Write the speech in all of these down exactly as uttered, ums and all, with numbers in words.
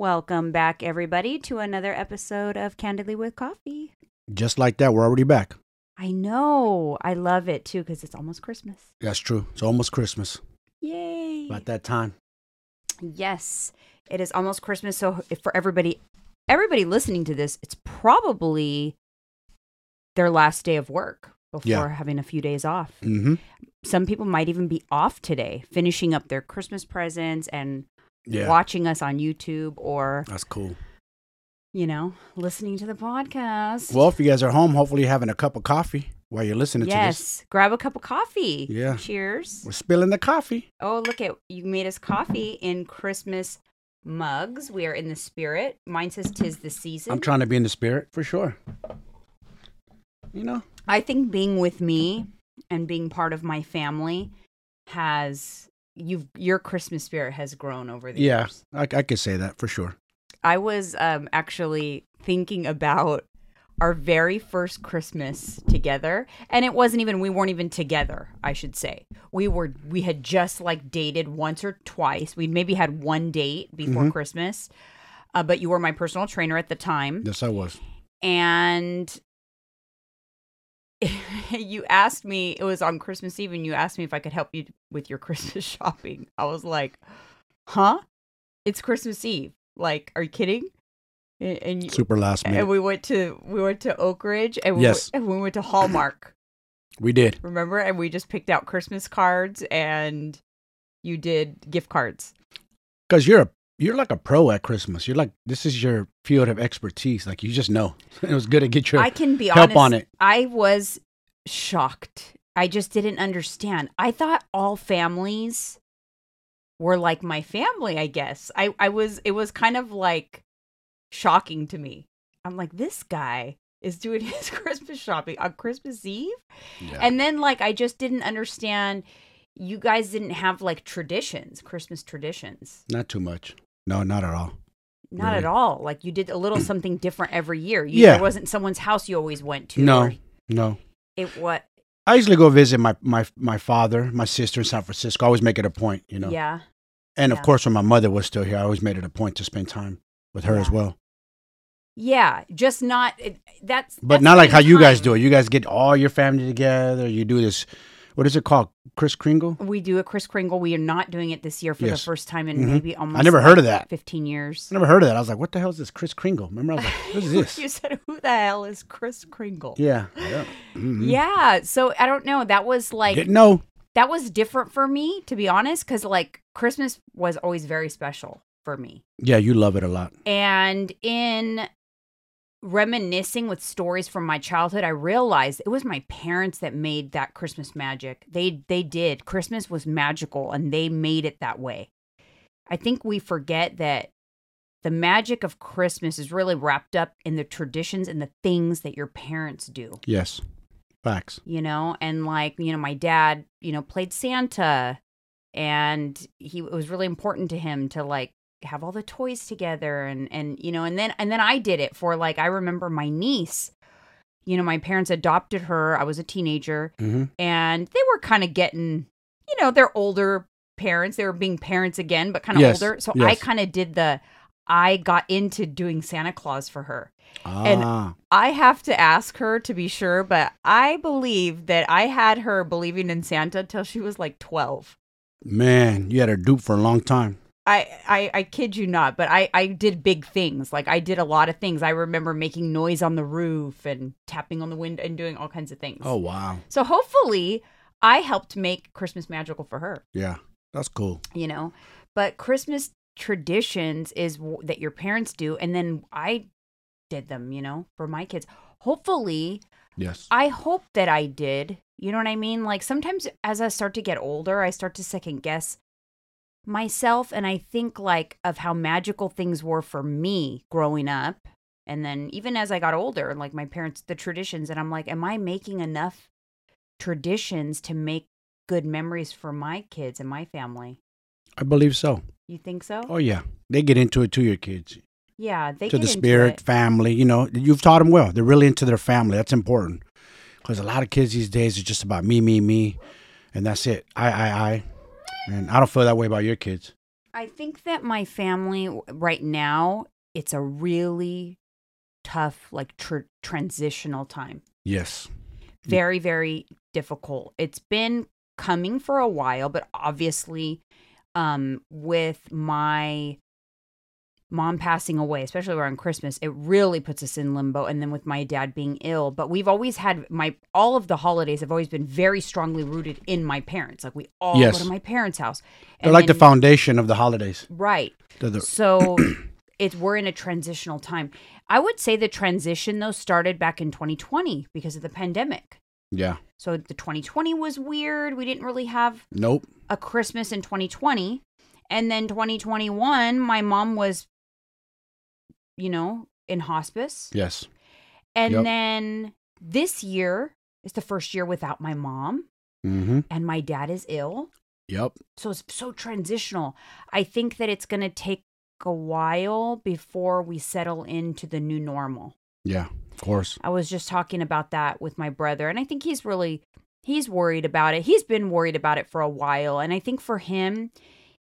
Welcome back, everybody, to another episode of Candidly with Coffee. Just like that, we're already back. I know. I love it, too, because it's almost Christmas. That's true. It's almost Christmas. Yay. About that time. Yes. It is almost Christmas, so if for everybody, everybody listening to this, it's probably their last day of work before yeah. having a few days off. Mm-hmm. Some people might even be off today, finishing up their Christmas presents and yeah. watching us on YouTube or... That's cool. You know, listening to the podcast. Well, if you guys are home, hopefully you're having a cup of coffee while you're listening yes, to this. Yes, grab a cup of coffee. Yeah. Cheers. We're spilling the coffee. Oh, look at you made us coffee in Christmas mugs. We are in the spirit. Mine says 'tis the season. I'm trying to be in the spirit for sure. You know, I think being with me and being part of my family has you've your Christmas spirit has grown over the yeah, years. Yeah, I, I could say that for sure. I was um, actually thinking about our very first Christmas together, and it wasn't even, we weren't even together, I should say. We were, we had just like dated once or twice. We maybe had one date before mm-hmm. Christmas, uh, but you were my personal trainer at the time. Yes, I was. And you asked me, it was on Christmas Eve, and you asked me if I could help you with your Christmas shopping. I was like, huh? It's Christmas Eve. Like, are you kidding? And, and super last minute. And we went to we went to Oak Ridge, and we, yes. went, and we went to Hallmark. We did. Remember? And we just picked out Christmas cards, and you did gift cards. Because you're a, you're like a pro at Christmas. You're like, this is your field of expertise. Like, you just know. It was good to get your I can be help honest, on it. I was shocked. I just didn't understand. I thought all families were like my family, I guess. I, I was, it was kind of like shocking to me. I'm like, this guy is doing his Christmas shopping on Christmas Eve? Yeah. And then like, I just didn't understand, you guys didn't have like traditions, Christmas traditions. Not too much. No, not at all. Not really. At all. Like you did a little something different every year. You, yeah. There wasn't someone's house you always went to. No, or, no. It was. I usually go visit my, my, my father, my sister in San Francisco. I always make it a point, you know. Yeah. And, of yeah. course, when my mother was still here, I always made it a point to spend time with her yeah. as well. Yeah, just not, it, that's... But that's not like how time. You guys do it. You guys get all your family together. You do this, what is it called, Kris Kringle? We do a Kris Kringle. We are not doing it this year for yes. the first time in mm-hmm. maybe almost... I never like heard of that. fifteen years. I never heard of that. I was like, what the hell is this Kris Kringle? Remember, I was like, what is this? You said, who the hell is Kris Kringle? Yeah. Yeah, mm-hmm. yeah so I don't know. That was like... Didn't know. That was different for me, to be honest, because like Christmas was always very special for me. Yeah, you love it a lot. And in reminiscing with stories from my childhood, I realized it was my parents that made that Christmas magic. They they did. Christmas was magical, and they made it that way. I think we forget that the magic of Christmas is really wrapped up in the traditions and the things that your parents do. Yes. Facts. You know, and like, you know, my dad, you know, played Santa, and he, it was really important to him to like have all the toys together. And, and, you know, and then, and then I did it for like, I remember my niece, you know, my parents adopted her. I was a teenager mm-hmm. and they were kind of getting, you know, they're older parents. They were being parents again, but kind of yes. older. So yes. I kind of did the, I got into doing Santa Claus for her. Ah. And I have to ask her to be sure, but I believe that I had her believing in Santa till she was like twelve. Man, you had her duped for a long time. I, I, I kid you not, but I, I did big things. Like I did a lot of things. I remember making noise on the roof and tapping on the window and doing all kinds of things. Oh, wow. So hopefully I helped make Christmas magical for her. Yeah, that's cool. You know, but Christmas traditions is w- that your parents do. And then I... did them, you know, for my kids. Hopefully, yes. I hope that I did. You know what I mean? Like sometimes as I start to get older, I start to second guess myself, and I think like of how magical things were for me growing up, and then even as I got older, like my parents, the traditions, and I'm like, am I making enough traditions to make good memories for my kids and my family? I believe so. You think so? Oh yeah, they get into it too. Your kids. Yeah, they to get the spirit into it. Family. You know, you've taught them well. They're really into their family. That's important because a lot of kids these days are just about me, me, me, and that's it. I, I, I. And I don't feel that way about your kids. I think that my family right now, it's a really tough, like tr- transitional time. Yes. Very, very difficult. It's been coming for a while, but obviously um, with my mom passing away, especially around Christmas, it really puts us in limbo. And then with my dad being ill, but we've always had my, all of the holidays have always been very strongly rooted in my parents. Like we all yes. go to my parents' house. And They're like then, the foundation of the holidays. Right. The- so it's, we're in a transitional time. I would say the transition though started back in twenty twenty because of the pandemic. Yeah. So the twenty twenty was weird. We didn't really have nope. a Christmas in twenty twenty. And then twenty twenty-one, my mom was, you know, in hospice. Yes. And yep. then this year is the first year without my mom. Mm-hmm. And my dad is ill. Yep. So it's so transitional. I think that it's going to take a while before we settle into the new normal. Yeah, of course. I was just talking about that with my brother. And I think he's really, he's worried about it. He's been worried about it for a while. And I think for him,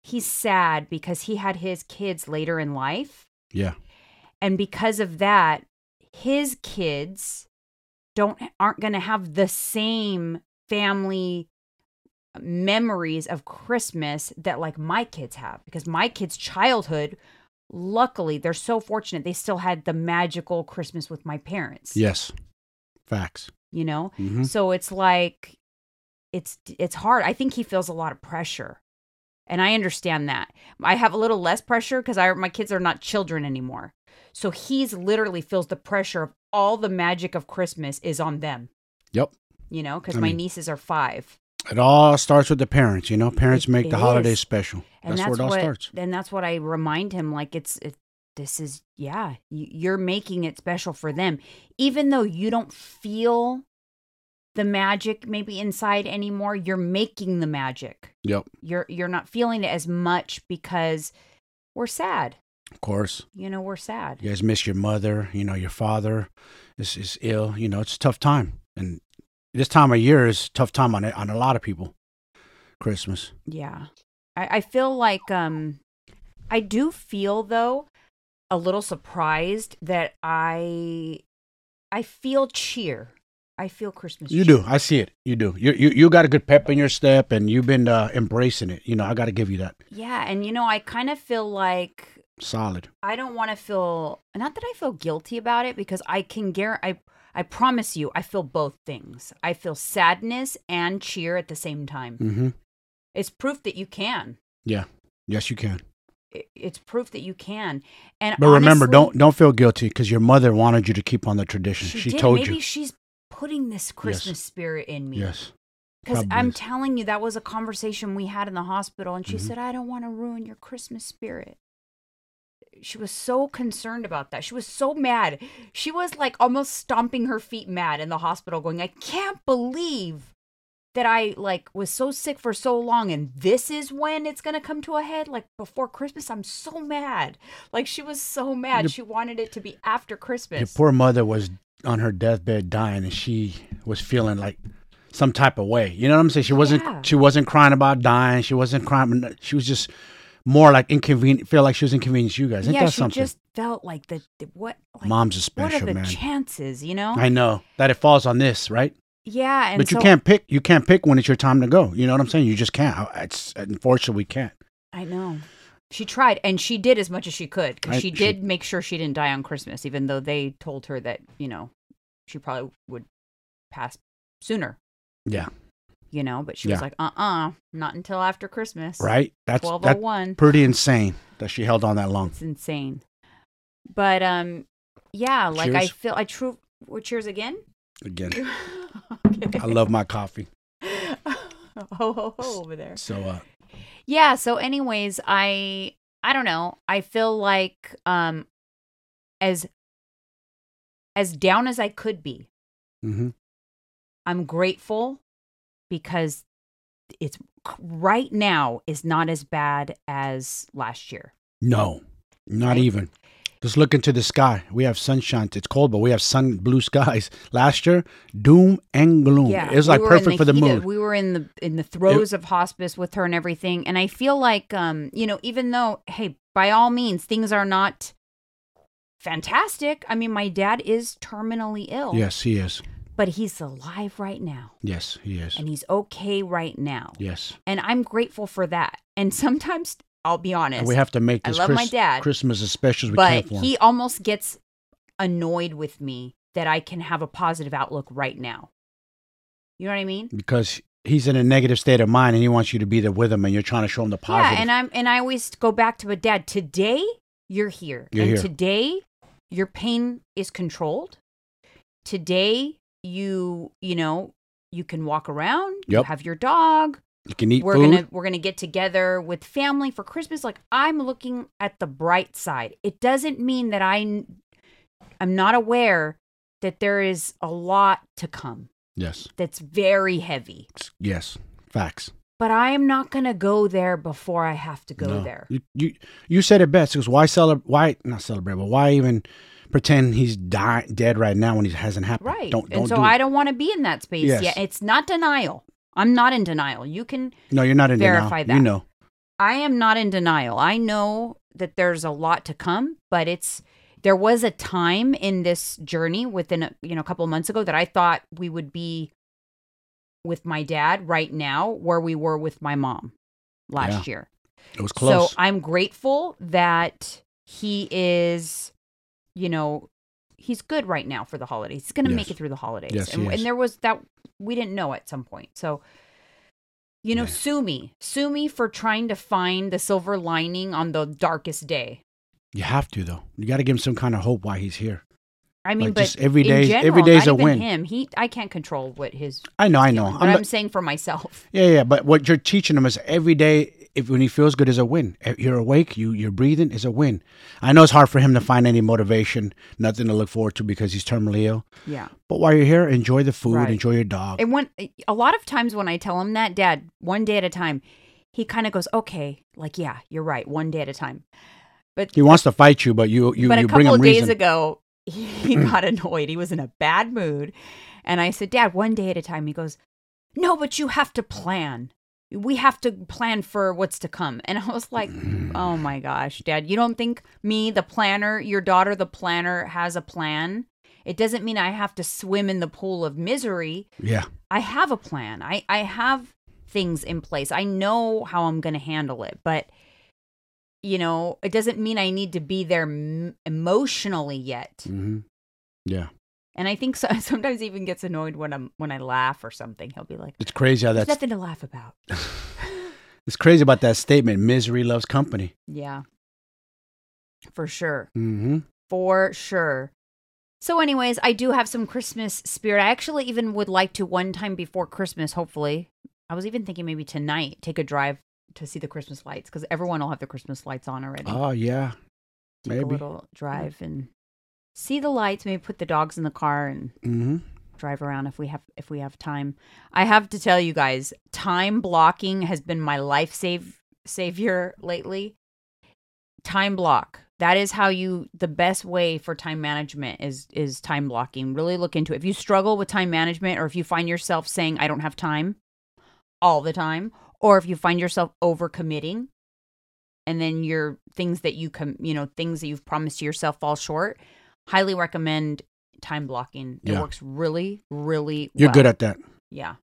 he's sad because he had his kids later in life. Yeah. And because of that, his kids don't aren't going to have the same family memories of Christmas that like my kids have, because my kids' childhood, luckily, they're so fortunate they still had the magical Christmas with my parents. Yes. Facts. You know? Mm-hmm. So it's like it's it's hard. I think he feels a lot of pressure. And I understand that. I have a little less pressure because I my kids are not children anymore. So he's literally feels the pressure of all the magic of Christmas is on them. Yep. You know, because my mean, nieces are five. It all starts with the parents, you know. Parents it, make it the holidays special. That's, that's where it all what, starts. And that's what I remind him. Like, it's it, this is, yeah, you're making it special for them. Even though you don't feel the magic maybe inside anymore, you're making the magic. Yep. You're you're not feeling it as much because we're sad. Of course. You know, we're sad. You guys miss your mother, you know, your father is is ill, you know, it's a tough time. And this time of year is a tough time on on a lot of people. Christmas. Yeah. I, I feel like um I do feel though a little surprised that I I feel cheer. I feel Christmas. You cheer. do. I see it. You do. You you you got a good pep in your step, and you've been uh, embracing it. You know, I got to give you that. Yeah, and you know, I kind of feel like solid. I don't want to feel. Not that I feel guilty about it, because I can guarantee. I I promise you, I feel both things. I feel sadness and cheer at the same time. Mm-hmm. It's proof that you can. Yeah. Yes, you can. It, it's proof that you can. And but honestly, remember, don't don't feel guilty because your mother wanted you to keep on the tradition. She, she did. told Maybe you. Maybe she's putting this Christmas yes. spirit in me. Yes. Because I'm is. telling you, that was a conversation we had in the hospital. And she mm-hmm. said, I don't want to ruin your Christmas spirit. She was so concerned about that. She was so mad. She was like almost stomping her feet mad in the hospital going, I can't believe that I like was so sick for so long. And this is when it's going to come to a head. Like before Christmas, I'm so mad. Like she was so mad. Your, she wanted it to be after Christmas. Your poor mother was on her deathbed dying, and she was feeling like some type of way. You know what I'm saying? She wasn't yeah. she wasn't crying about dying. She wasn't crying. She was just more like inconvenient, feel like she was inconvenienced you guys. Ain't yeah, that she something? Just felt like the, the what like, mom's a special, what are the man. chances, you know? I know. That it falls on this, right? Yeah, and But so, you can't pick you can't pick when it's your time to go. You know what I'm saying? You just can't. It's unfortunately we can't. I know. She tried, and she did as much as she could, because she did she, make sure she didn't die on Christmas, even though they told her that, you know, she probably would pass sooner. Yeah. You know, but she yeah. was like, uh-uh, not until after Christmas. Right. That's, twelve oh one. That's pretty insane that she held on that long. It's insane. But, um, yeah, like cheers. I feel, I true, well, cheers again? Again. Okay. I love my coffee. Ho, ho, ho over there. So, uh. Yeah. So anyways, I, I don't know. I feel like, um, as, as down as I could be, mm-hmm. I'm grateful because it's right now is not as bad as last year. No, not right? even. Just look into the sky. We have sunshine. It's cold, but we have sun, blue skies. Last year, doom and gloom. Yeah, it was like we perfect the for the mood. Of, we were in the in the throes it, of hospice with her and everything. And I feel like, um, you know, even though, hey, by all means, things are not fantastic. I mean, my dad is terminally ill. Yes, he is. But he's alive right now. Yes, he is. And he's okay right now. Yes. And I'm grateful for that. And sometimes, I'll be honest. And we have to make this I love Chris- my dad, Christmas as special as we can for him. But he almost gets annoyed with me that I can have a positive outlook right now. You know what I mean? Because he's in a negative state of mind and he wants you to be there with him and you're trying to show him the positive. Yeah, and, I'm, and I always go back to a dad. Today, you're here. You're and here. Today, your pain is controlled. Today, you, you know, you can walk around. Yep. You have your dog. You can eat we're food. Gonna, we're going to get together with family for Christmas. Like, I'm looking at the bright side. It doesn't mean that I, I'm not aware that there is a lot to come. Yes. That's very heavy. Yes. Facts. But I am not going to go there before I have to go no. there. You, you you said it best. Because why celebrate? Why not celebrate? But why even pretend he's die- dead right now when he hasn't happened? Right. Don't, don't and so do I it. Don't want to be in that space yes. yet. It's not denial. I'm not in denial. You can no, you're not in verify denial. That. You know. I am not in denial. I know that there's a lot to come, but it's there was a time in this journey within a, you know, a couple of months ago that I thought we would be with my dad right now where we were with my mom last yeah. year. It was close. So I'm grateful that he is, you know, he's good right now for the holidays. He's going to yes. make it through the holidays. Yes, and, and there was that, we didn't know at some point. So, you know, yeah. sue me. Sue me for trying to find the silver lining on the darkest day. You have to, though. You got to give him some kind of hope why he's here. I mean, like, but just every day, in general, every day's not a even win. Him, he, I can't control what his. I know, I know. Feeling, but I'm, I'm saying for myself. Yeah, yeah. But what you're teaching him is every day, if when he feels good, is a win. You're awake, you you're breathing is a win. I know it's hard for him to find any motivation, nothing to look forward to because he's terminally ill. Yeah. But while you're here, enjoy the food, right. enjoy your dog. And when a lot of times when I tell him that, Dad, one day at a time, he kind of goes, okay, like yeah, you're right, one day at a time. But he wants to fight you, but you you, but you bring him reason. But a couple of days ago, he, he got annoyed. He was in a bad mood, and I said, Dad, one day at a time. He goes, no, but you have to plan. We have to plan for what's to come. And I was like, oh my gosh, Dad, you don't think me, the planner, your daughter, the planner, has a plan? It doesn't mean I have to swim in the pool of misery. Yeah. I have a plan. I, I have things in place. I know how I'm going to handle it. But, you know, it doesn't mean I need to be there m- emotionally yet. Mm-hmm. Yeah. And I think so, sometimes he even gets annoyed when I'm when I laugh or something. He'll be like, "It's crazy how that's there's nothing to laugh about." It's crazy about that statement. Misery loves company. Yeah, for sure. Mm-hmm. For sure. So, anyways, I do have some Christmas spirit. I actually even would like to one time before Christmas. Hopefully, I was even thinking maybe tonight take a drive to see the Christmas lights because everyone will have the Christmas lights on already. Oh yeah, take maybe a little drive and. See the lights, maybe put the dogs in the car and mm-hmm. drive around if we have if we have time. I have to tell you guys, time blocking has been my life save, savior lately. Time block. That is how you, the best way for time management is is time blocking. Really look into it. If you struggle with time management or if you find yourself saying, I don't have time all the time, or if you find yourself overcommitting and then your things that you com- you know, things that you've promised to yourself fall short, highly recommend time blocking. It yeah. works really, really well. You're good at that. Yeah.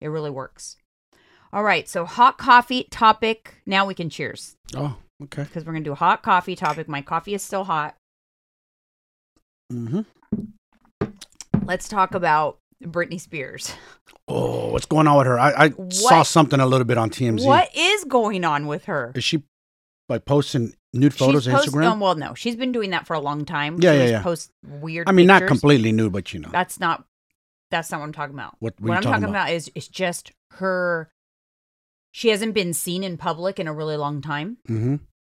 It really works. All right. So hot coffee topic. Now we can cheers. Oh, okay. Because we're going to do a hot coffee topic. My coffee is still hot. Mm-hmm. Let's talk about Britney Spears. Oh, what's going on with her? I, I what, saw something a little bit on T M Z. What is going on with her? Is she like posting nude photos on Instagram? Um, well, no. She's been doing that for a long time. Yeah, she yeah, yeah. posts weird I mean, pictures. Not completely nude, but you know. That's not That's not what I'm talking about. What, what, what I'm talking, talking about, about is, is just her. She hasn't been seen in public in a really long time. Mm-hmm.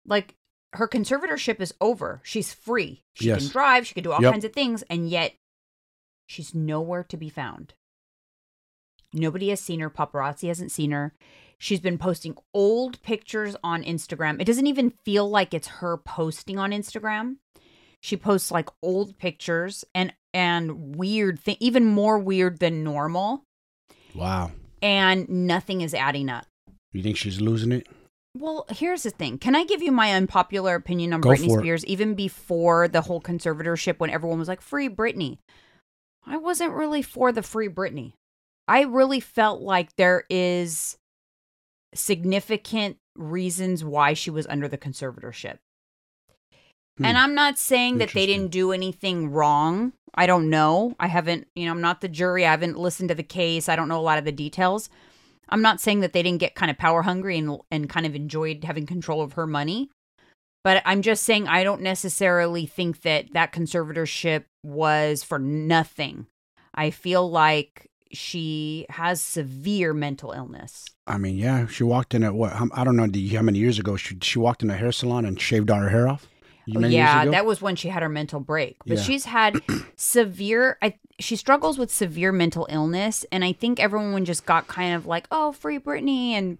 Like, her conservatorship is over. She's free. She yes. can drive. She can do all yep. kinds of things. And yet, she's nowhere to be found. Nobody has seen her. Paparazzi hasn't seen her. She's been posting old pictures on Instagram. It doesn't even feel like it's her posting on Instagram. She posts like old pictures and and weird thing, even more weird than normal. Wow. And nothing is adding up. You think she's losing it? Well, here's the thing. Can I give you my unpopular opinion on Go Britney Spears? It. Even before the whole conservatorship, when everyone was like, free Britney. I wasn't really for the free Britney. I really felt like there is significant reasons why she was under the conservatorship. Hmm. And I'm not saying that they didn't do anything wrong. I don't know. I haven't, you know, I'm not the jury. I haven't listened to the case. I don't know a lot of the details. I'm not saying that they didn't get kind of power hungry and and kind of enjoyed having control of her money. But I'm just saying I don't necessarily think that that conservatorship was for nothing. I feel like she has severe mental illness. I mean, yeah, she walked in at what? I don't know how many years ago. She, she walked in a hair salon and shaved all her hair off. Oh, yeah, that was when she had her mental break. But yeah. she's had severe, I, she struggles with severe mental illness. And I think everyone just got kind of like, oh, free Britney. And,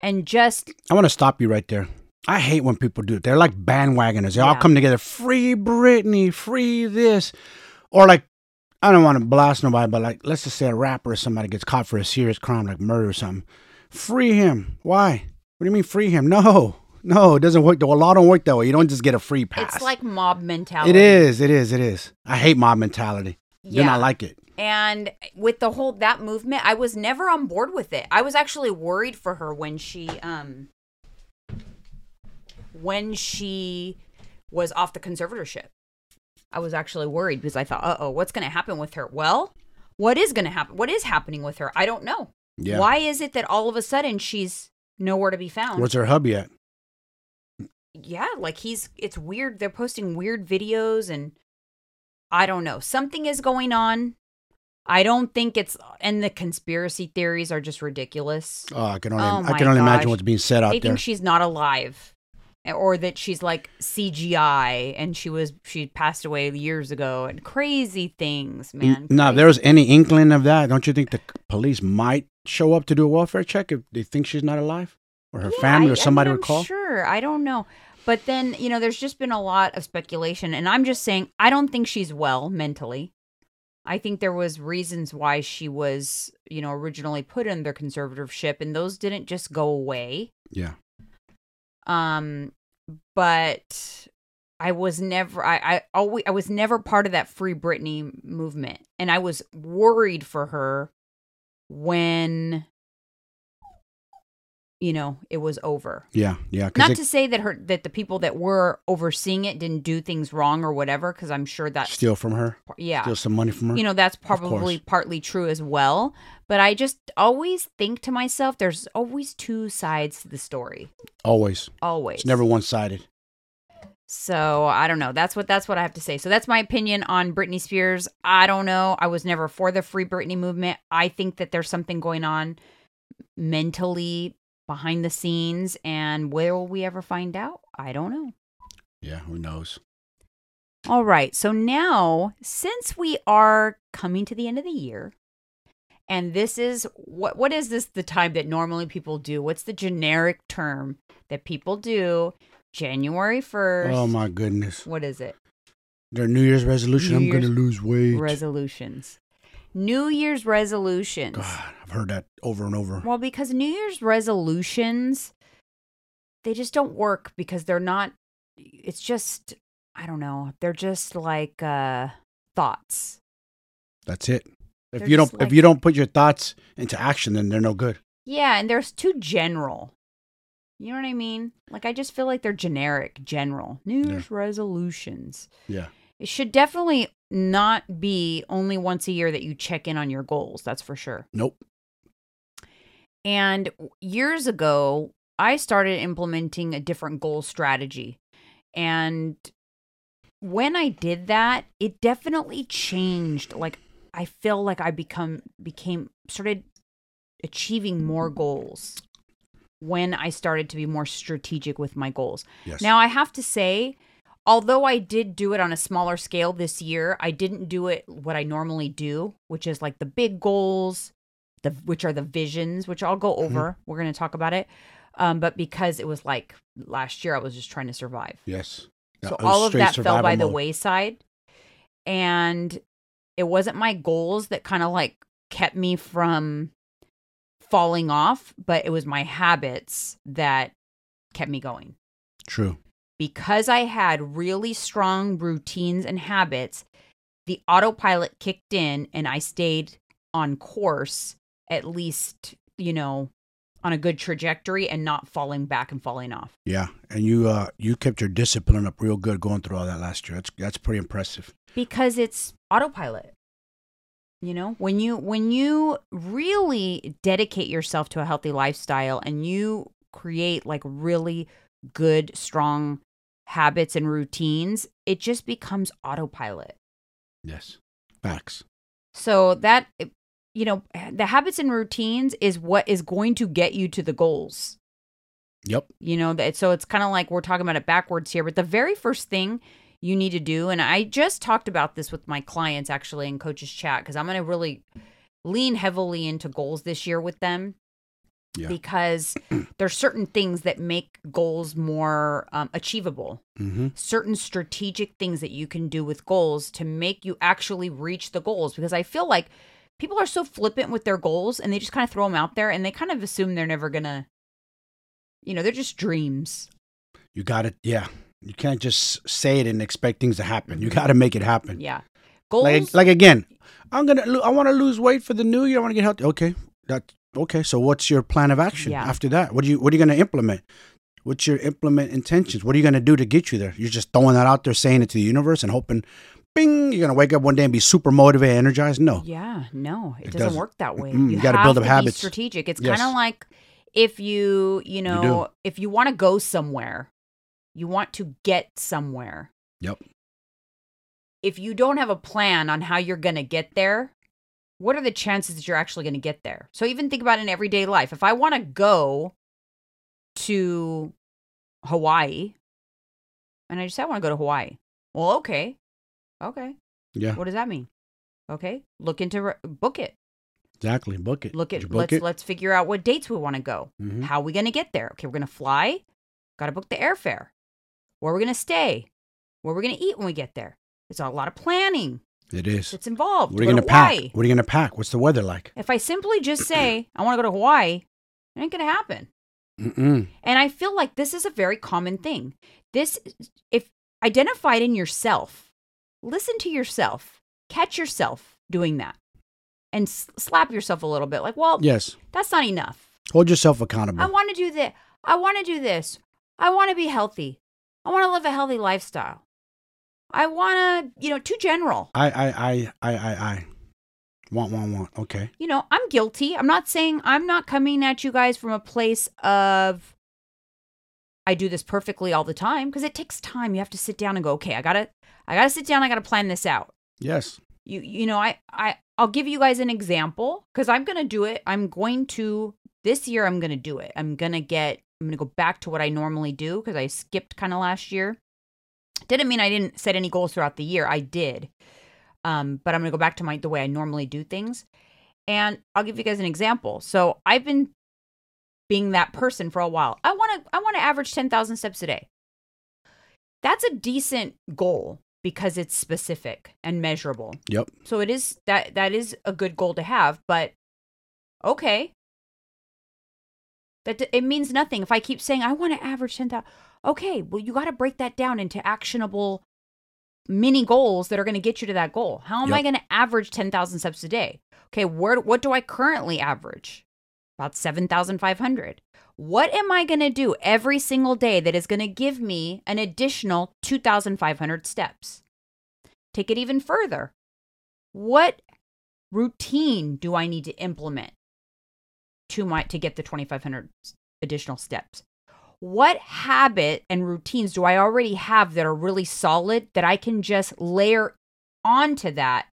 and just. I want to stop you right there. I hate when people do it. They're like bandwagoners. They yeah. all come together, free Britney, free this. Or like, I don't want to blast nobody, but like, let's just say a rapper or somebody gets caught for a serious crime, like murder or something. Free him. Why? What do you mean free him? No. No, it doesn't work. The law don't work that way. You don't just get a free pass. It's like mob mentality. It is. It is. It is. I hate mob mentality. Yeah. Then I like it. And with the whole, that movement, I was never on board with it. I was actually worried for her when she, um, when she was off the conservatorship. I was actually worried because I thought, uh-oh, what's going to happen with her? Well, what is going to happen? What is happening with her? I don't know. Yeah. Why is it that all of a sudden she's nowhere to be found? Where's her hubby at? Yeah, like he's, it's weird. They're posting weird videos and I don't know. Something is going on. I don't think it's, and the conspiracy theories are just ridiculous. Oh, I can only, oh I can only imagine what's being said out they there. Think she's not alive or that she's like C G I and she was, she passed away years ago and crazy things, man. No, crazy. If there was any inkling of that, don't you think the police might show up to do a welfare check if they think she's not alive? Or her yeah, family or somebody I mean, would call? Sure. I don't know. But then, you know, there's just been a lot of speculation. And I'm just saying, I don't think she's well mentally. I think there was reasons why she was, you know, originally put under conservatorship. And those didn't just go away. Yeah. Um, but I was never, I, I, always, I was never part of that Free Britney movement. And I was worried for her when... you know, it was over. Yeah, yeah. Not it, to say that her that the people that were overseeing it didn't do things wrong or whatever, because I'm sure that... Steal from her? Yeah. Steal some money from her? You know, that's probably partly true as well. But I just always think to myself, there's always two sides to the story. Always. Always. It's never one-sided. So, I don't know. That's what that's what I have to say. So, that's my opinion on Britney Spears. I don't know. I was never for the Free Britney movement. I think that there's something going on mentally, behind the scenes, and where will we ever find out? I don't know. Yeah, who knows? All right. So now, since we are coming to the end of the year, and this is what what is this the time that normally people do? What's the generic term that people do? January first. Oh my goodness. What is it? Their New Year's resolution. New I'm going to lose weight. Resolutions. New Year's resolutions. God, I've heard that over and over. Well, because New Year's resolutions, they just don't work because they're not, it's just, I don't know. They're just like uh, thoughts. That's it. If they're you don't like, if you don't put your thoughts into action, then they're no good. Yeah, and they're too general. You know what I mean? Like, I just feel like they're generic, general. New Year's yeah. resolutions. Yeah. It should definitely not be only once a year that you check in on your goals. That's for sure. Nope. And years ago, I started implementing a different goal strategy. And when I did that, it definitely changed. Like, I feel like I become became started achieving more goals when I started to be more strategic with my goals. Yes. Now, I have to say... although I did do it on a smaller scale this year, I didn't do it what I normally do, which is like the big goals, the which are the visions, which I'll go over. Mm-hmm. We're going to talk about it. Um, but because it was like last year, I was just trying to survive. Yes. So uh, all of that fell by mode. the wayside. And it wasn't my goals that kind of like kept me from falling off, but it was my habits that kept me going. True. Because I had really strong routines and habits, the autopilot kicked in and I stayed on course, at least, you know, on a good trajectory and not falling back and falling off. Yeah. And you uh, you kept your discipline up real good going through all that last year. That's that's pretty impressive. Because it's autopilot. You know, when you when you really dedicate yourself to a healthy lifestyle and you create like really good, strong habits and routines, it just becomes autopilot. Yes. Facts. So that, you know, the habits and routines is what is going to get you to the goals. Yep. You know, that. So it's kind of like we're talking about it backwards here, but the very first thing you need to do, and I just talked about this with my clients actually in Coach's Chat, because I'm going to really lean heavily into goals this year with them. Yeah. Because there's certain things that make goals more um, achievable, mm-hmm. certain strategic things that you can do with goals to make you actually reach the goals. Because I feel like people are so flippant with their goals and they just kind of throw them out there and they kind of assume they're never going to, you know, they're just dreams. You got it. Yeah. You can't just say it and expect things to happen. You got to make it happen. Yeah. Goals. Like, like again, I'm going to, I want to lose weight for the new year. I want to get healthy. Okay. That's. Okay, so what's your plan of action yeah. after that? What do you what are you going to implement? What's your implement intentions? What are you going to do to get you there? You're just throwing that out there, saying it to the universe and hoping, bing, you're going to wake up one day and be super motivated, energized. No. Yeah, no. It, it doesn't, doesn't work that way. Mm-hmm. You, you got to build up habits. Strategic. It's yes. kind of like if you, you know, you if you want to go somewhere, you want to get somewhere. Yep. If you don't have a plan on how you're going to get there, what are the chances that you're actually going to get there? So even think about it in everyday life. If I want to go to Hawaii and I just say I want to go to Hawaii. Well, okay. Okay. Yeah. What does that mean? Okay. Look into re- book it. Exactly. Book it. Look at book let's it? let's figure out what dates we want to go. Mm-hmm. How are we going to get there? Okay, we're going to fly. Got to book the airfare. Where are we going to stay? Where are we going to eat when we get there? It's a lot of planning. It is. It's involved. What are you going to pack? What are you going to pack? What's the weather like? If I simply just say, I want to go to Hawaii, it ain't going to happen. Mm-mm. And I feel like this is a very common thing. This, if identified in yourself, listen to yourself, catch yourself doing that and s- slap yourself a little bit. Like, well, yes, that's not enough. Hold yourself accountable. I want to do this. I want to do this. I want to be healthy. I want to live a healthy lifestyle. I want to, you know, too general. I, I, I, I, I, I. Want, want, want. Okay. You know, I'm guilty. I'm not saying, I'm not coming at you guys from a place of, I do this perfectly all the time. Because it takes time. You have to sit down and go, okay, I got to, I got to sit down. I got to plan this out. Yes. You, you know, I, I, I'll give you guys an example because I'm going to do it. I'm going to, this year, I'm going to do it. I'm going to get, I'm going to go back to what I normally do because I skipped kind of last year. Didn't mean I didn't set any goals throughout the year. I did. Um, but I'm going to go back to my the way I normally do things. And I'll give you guys an example. So I've been being that person for a while. I want to I want to average ten thousand steps a day. That's a decent goal because it's specific and measurable. Yep. So it is that that is a good goal to have, but okay. That it means nothing if I keep saying I want to average ten thousand. Okay, well, you got to break that down into actionable mini goals that are going to get you to that goal. How am yep. I going to average ten thousand steps a day? Okay, where, what do I currently average? About seven thousand five hundred. What am I going to do every single day that is going to give me an additional two thousand five hundred steps? Take it even further. What routine do I need to implement to my to get the twenty-five hundred additional steps? What habit and routines do I already have that are really solid that I can just layer onto that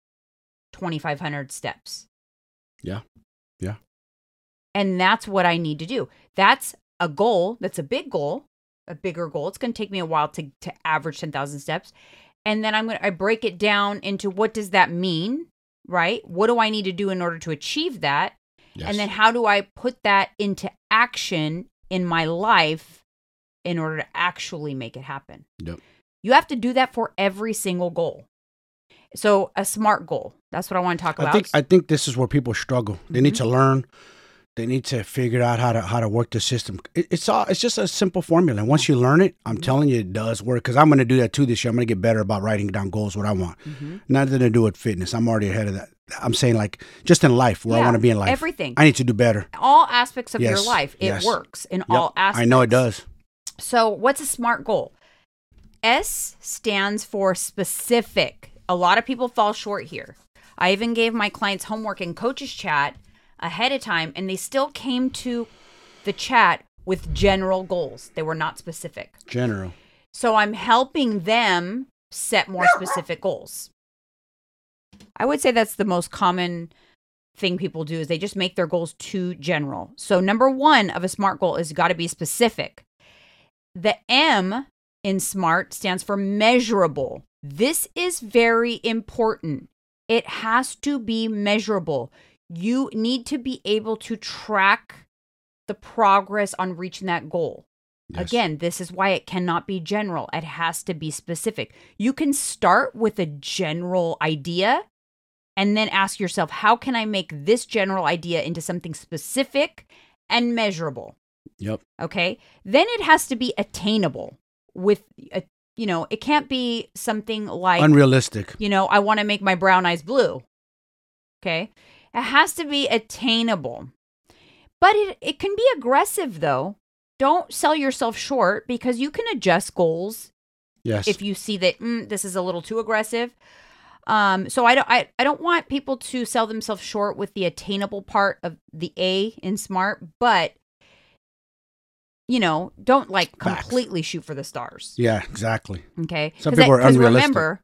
twenty-five hundred steps? Yeah. Yeah. And that's what I need to do. That's a goal. That's a big goal, a bigger goal. It's going to take me a while to, to average ten thousand steps. And then I'm going to, I break it down into what does that mean, right? What do I need to do in order to achieve that? Yes. And then how do I put that into action in my life in order to actually make it happen? Yep. You have to do that for every single goal. So a SMART goal. That's what I want to talk about. I think, I think this is where people struggle. They mm-hmm. need to learn. They need to figure out how to how to work the system. It, it's all it's just a simple formula. And once you learn it, I'm telling you, it does work. Because I'm going to do that too this year. I'm going to get better about writing down goals, what I want. Mm-hmm. Nothing to do with fitness. I'm already ahead of that. I'm saying like just in life, where yeah, I want to be in life. Everything. I need to do better. All aspects of yes. your life. It yes. works in yep. all aspects. I know it does. So what's a SMART goal? S stands for specific. A lot of people fall short here. I even gave my clients homework in coaches chat ahead of time, and they still came to the chat with general goals. They were not specific. General. So I'm helping them set more specific goals. I would say that's the most common thing people do is they just make their goals too general. So number one of a SMART goal is got to be specific. The M in SMART stands for measurable. This is very important. It has to be measurable. You need to be able to track the progress on reaching that goal. Yes. Again, this is why it cannot be general. It has to be specific. You can start with a general idea and then ask yourself, how can I make this general idea into something specific and measurable? Yep. Okay. Then it has to be attainable with a You know, it can't be something like... Unrealistic. You know, I want to make my brown eyes blue. Okay? It has to be attainable. But it, it can be aggressive, though. Don't sell yourself short because you can adjust goals. Yes. If you see that, mm, this is a little too aggressive. Um, so I don't, I, I don't want people to sell themselves short with the attainable part of the A in SMART, but... You know, don't like completely shoot for the stars. Yeah, exactly. Okay. Some people that, are unrealistic. Remember,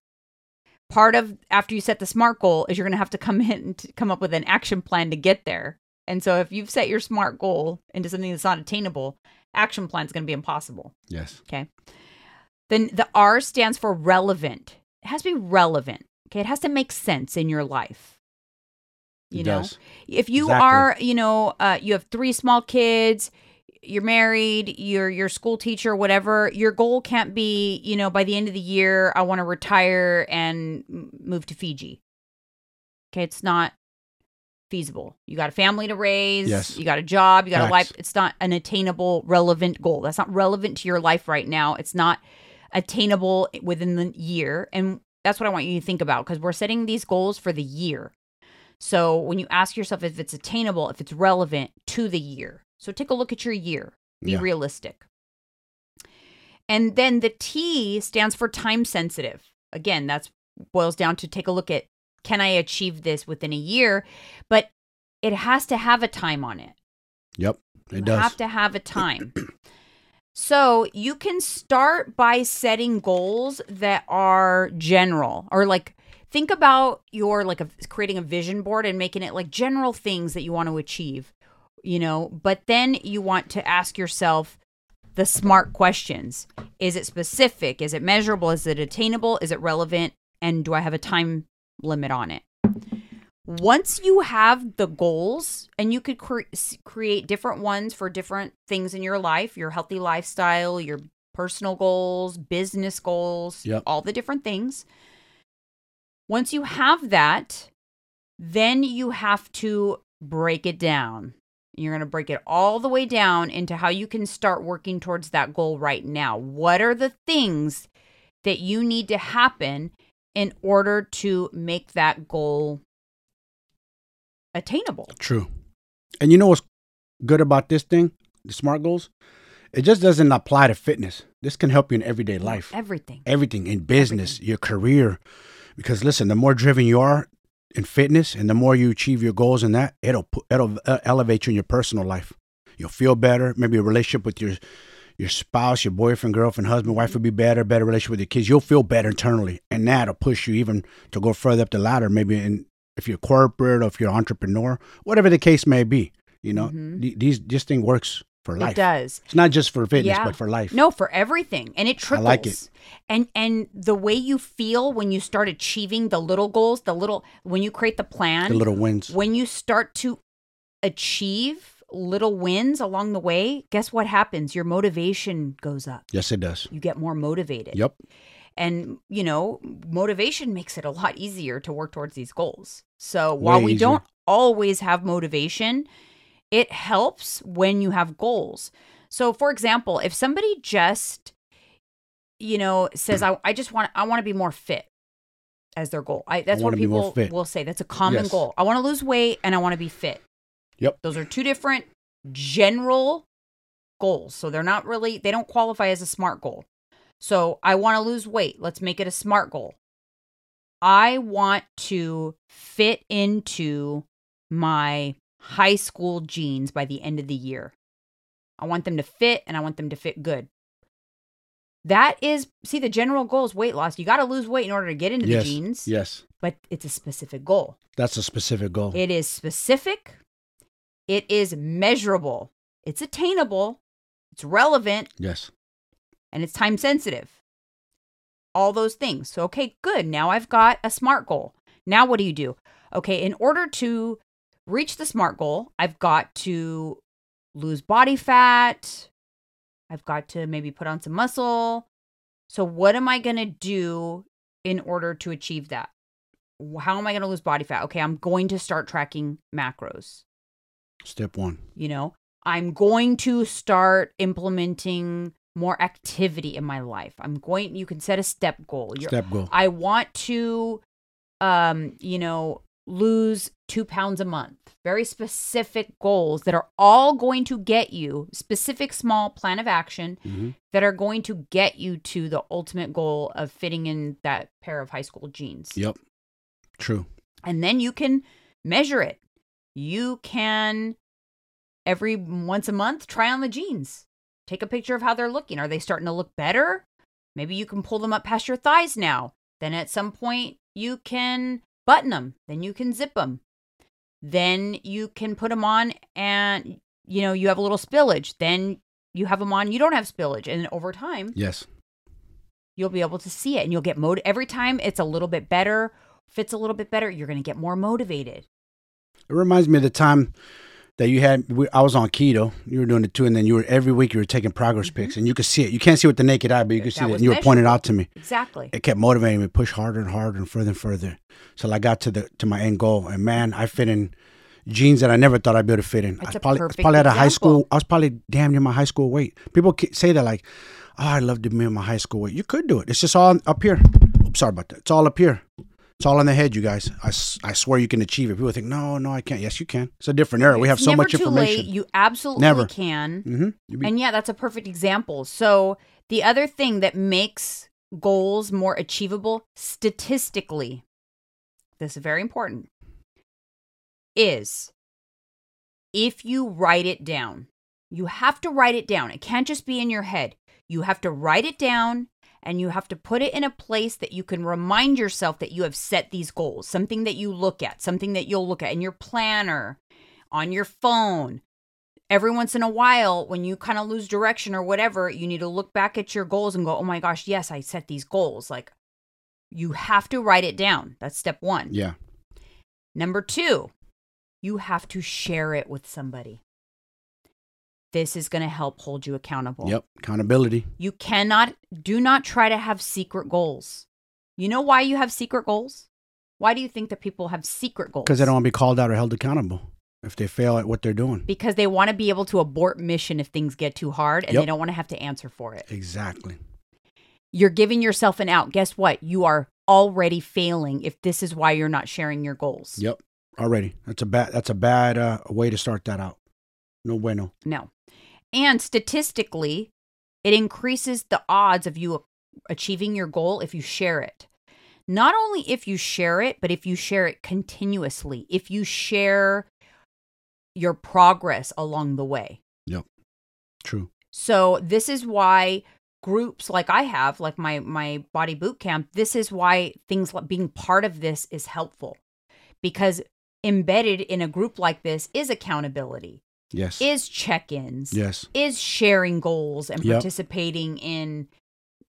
part of after you set the SMART goal is you're going to have to come in and t- come up with an action plan to get there. And so if you've set your SMART goal into something that's not attainable, action plan is going to be impossible. Yes. Okay. Then the R stands for relevant. It has to be relevant. Okay. It has to make sense in your life. You it know, does. If you exactly. are, you know, uh, you have three small kids. You're married, you're your school teacher, whatever. Your goal can't be, you know, by the end of the year, I want to retire and move to Fiji. Okay, it's not feasible. You got a family to raise. Yes. You got a job. You got Facts. a life. It's not an attainable, relevant goal. That's not relevant to your life right now. It's not attainable within the year. And that's what I want you to think about because we're setting these goals for the year. So when you ask yourself if it's attainable, if it's relevant to the year. So take a look at your year. Be yeah. realistic. And then the T stands for time sensitive. Again, that boils down to take a look at, can I achieve this within a year? But it has to have a time on it. Yep, it you does. You have to have a time. So you can start by setting goals that are general or like, think about your like a, creating a vision board and making it like general things that you want to achieve. You know, but then you want to ask yourself the SMART questions. Is it specific? Is it measurable? Is it attainable? Is it relevant? And do I have a time limit on it? Once you have the goals, and you could cre- create different ones for different things in your life, your healthy lifestyle, your personal goals, business goals, yep. all the different things. Once you have that, then you have to break it down. You're going to break it all the way down into how you can start working towards that goal right now. What are the things that you need to happen in order to make that goal attainable? True. And you know what's good about this thing, the SMART goals? It just doesn't apply to fitness. This can help you in everyday life. Everything. Everything in business, Everything. your career. Because listen, the more driven you are, in fitness, and the more you achieve your goals in that, it'll it'll elevate you in your personal life. You'll feel better. Maybe a relationship with your your spouse, your boyfriend, girlfriend, husband, wife would be better. Better relationship with your kids. You'll feel better internally, and that'll push you even to go further up the ladder. Maybe in, if you're corporate or if you're an entrepreneur, whatever the case may be, you know, mm-hmm. th- these this thing works for life. It does. It's not just for fitness, yeah. but for life. No, for everything, and it trickles. I like it. And and the way you feel when you start achieving the little goals, the little, when you create the plan, the little wins, when you start to achieve little wins along the way, guess what happens? Your motivation goes up. Yes, it does. You get more motivated. Yep. And, you know, motivation makes it a lot easier to work towards these goals. So while Way we easier. don't always have motivation, it helps when you have goals. So, for example, if somebody just, you know, says, I, I just want, I want to be more fit as their goal. I, that's I what people will say. That's a common yes. goal. I want to lose weight and I want to be fit. Yep. Those are two different general goals. So they're not really, they don't qualify as a SMART goal. So I want to lose weight. Let's make it a SMART goal. I want to fit into my high school jeans by the end of the year. I want them to fit and I want them to fit good. That is, see, the general goal is weight loss. You got to lose weight in order to get into yes, the jeans. Yes. But it's a specific goal. That's a specific goal. It is specific. It is measurable. It's attainable. It's relevant. Yes. And it's time sensitive. All those things. So, okay, good. Now I've got a SMART goal. Now what do you do? Okay, in order to reach the SMART goal, I've got to lose body fat. I've got to maybe put on some muscle. So what am I going to do in order to achieve that? How am I going to lose body fat? Okay, I'm going to start tracking macros. Step one. You know, I'm going to start implementing more activity in my life. I'm going, you can set a step goal. You're, step goal. I want to, um, you know, lose two pounds a month. Very specific goals that are all going to get you, specific small plan of action mm-hmm. that are going to get you to the ultimate goal of fitting in that pair of high school jeans. Yep. True. And then you can measure it. You can, every once a month, try on the jeans. Take a picture of how they're looking. Are they starting to look better? Maybe you can pull them up past your thighs now. Then at some point you can button them. Then you can zip them. Then you can put them on and, you know, you have a little spillage. Then you have them on. You don't have spillage. And over time, yes, you'll be able to see it and you'll get motivated. Every time it's a little bit better, fits a little bit better, you're going to get more motivated. It reminds me of the time that you had, we, I was on keto, you were doing it too, and then you were, every week you were taking progress mm-hmm. pics, and you could see it. You can't see it with the naked eye, but you could that see it, and you were measured. Pointing it out to me. Exactly. It kept motivating me to push harder and harder and further and further. So I got to the to my end goal, and man, I fit in jeans that I never thought I'd be able to fit in. That's I was probably, a perfect I was probably at a high school, I was probably damn near my high school weight. People say that like, oh, I'd love to be in my high school weight. You could do it. It's just all up here. Oops, sorry about that. It's all up here. It's all in the head, you guys. I, I swear you can achieve it. People think, no, no, I can't. Yes, you can. It's a different era. We have it's so much information. Never too late. You absolutely never. can. Mm-hmm. Be- and yeah, that's a perfect example. So the other thing that makes goals more achievable statistically, this is very important, is if you write it down. You have to write it down. It can't just be in your head. You have to write it down. And you have to put it in a place that you can remind yourself that you have set these goals, something that you look at, something that you'll look at in your planner, on your phone. Every once in a while, when you kind of lose direction or whatever, you need to look back at your goals and go, oh my gosh, yes, I set these goals. Like, you have to write it down. That's step one. Yeah. Number two, you have to share it with somebody. This is going to help hold you accountable. Yep, accountability. You cannot, do not try to have secret goals. You know why you have secret goals? Why do you think that people have secret goals? Because they don't want to be called out or held accountable if they fail at what they're doing. Because they want to be able to abort mission if things get too hard, and yep. they don't want to have to answer for it. Exactly. You're giving yourself an out. Guess what? You are already failing if this is why you're not sharing your goals. Yep, already. That's a bad, that's a bad uh, way to start that out. No bueno. No. And statistically, it increases the odds of you achieving your goal if you share it. Not only if you share it, but if you share it continuously, if you share your progress along the way. Yep. True. So this is why groups like I have, like my, my body boot camp, this is why things like being part of this is helpful, because embedded in a group like this is accountability. Yes. Is check-ins. Yes. Is sharing goals and yep. participating in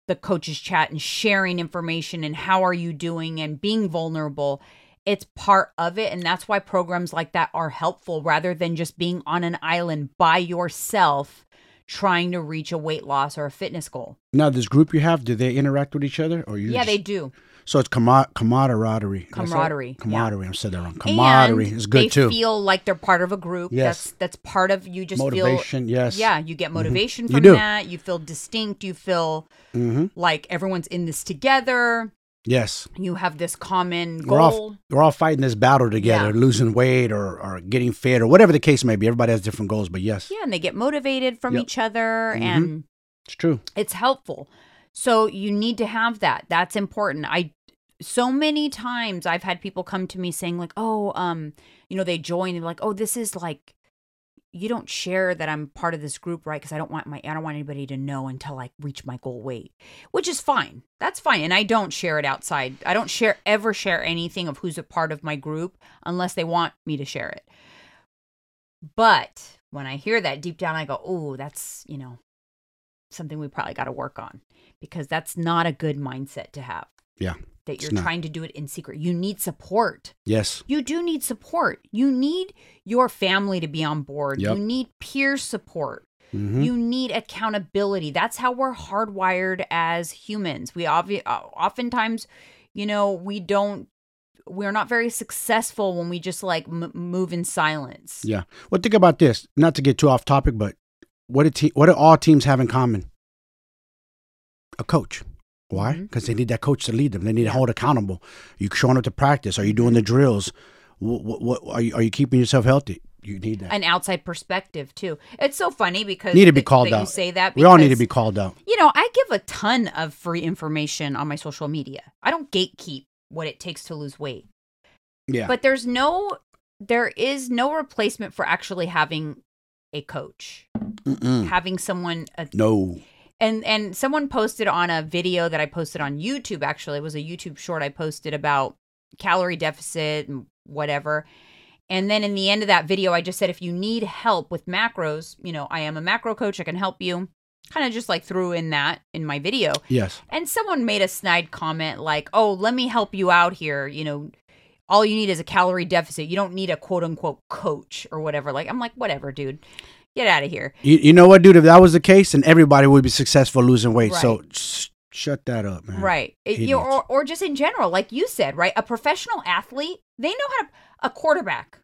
the coaches chat and sharing information and how are you doing and being vulnerable. It's part of it. And that's why programs like that are helpful rather than just being on an island by yourself trying to reach a weight loss or a fitness goal. Now, this group you have, do they interact with each other? Or you? Yeah, just... they do. So it's camar- camaraderie. Camaraderie. Camaraderie. Yeah. I said that wrong. Camaraderie and is good, they too. They feel like they're part of a group. Yes. That's, that's part of, you just motivation, feel. Motivation, yes. Yeah, you get motivation mm-hmm. from you that. You feel distinct. You feel mm-hmm. like everyone's in this together. Yes. You have this common goal. We're all, we're all fighting this battle together, yeah. losing weight or, or getting fit or whatever the case may be. Everybody has different goals, but yes. Yeah, and they get motivated from yep. each other. Mm-hmm. And it's true. It's helpful. So you need to have that. That's important. I so many times I've had people come to me saying like, "Oh, um, you know, they join and like, oh, this is like, you don't share that I'm part of this group, right? Because I don't want my, I don't want anybody to know until I reach my goal weight," which is fine. That's fine, and I don't share it outside. I don't share ever share anything of who's a part of my group unless they want me to share it. But when I hear that deep down, I go, "Oh, that's you know." something we probably got to work on, because that's not a good mindset to have. Yeah. That you're trying to do it in secret. You need support. Yes. You do need support. You need your family to be on board. Yep. You need peer support. Mm-hmm. You need accountability. That's how we're hardwired as humans. We obvi- oftentimes, you know, we don't, we're not very successful when we just like m- move in silence. Yeah. Well, think about this, not to get too off topic, but What do, te- what do all teams have in common? A coach. Why? Because mm-hmm. they need that coach to lead them. They need to hold accountable. Are you showing up to practice? Are you doing the drills? What, what, what, are, you, are you keeping yourself healthy? You need that. An outside perspective, too. It's so funny because need to be called th- out. You say that because, we all need to be called out. You know, I give a ton of free information on my social media. I don't gatekeep what it takes to lose weight. Yeah. But there's no, there is no replacement for actually having a coach. Mm-mm. Having someone uh, no and and someone posted on a video that I posted on YouTube, actually it was a YouTube short I posted about calorie deficit and whatever, and then in the end of that video I just said, if you need help with macros, you know, I am a macro coach, I can help you, kind of just like threw in that in my video. Yes. And someone made a snide comment like, oh, let me help you out here, you know, all you need is a calorie deficit, you don't need a quote unquote coach or whatever. Like, I'm like, whatever, dude. Get out of here. You, you know what, dude? If that was the case, then everybody would be successful losing weight. Right. So sh- shut that up, man. Right. It, you, or, or just in general, like you said, right? A professional athlete, they know how to... A quarterback.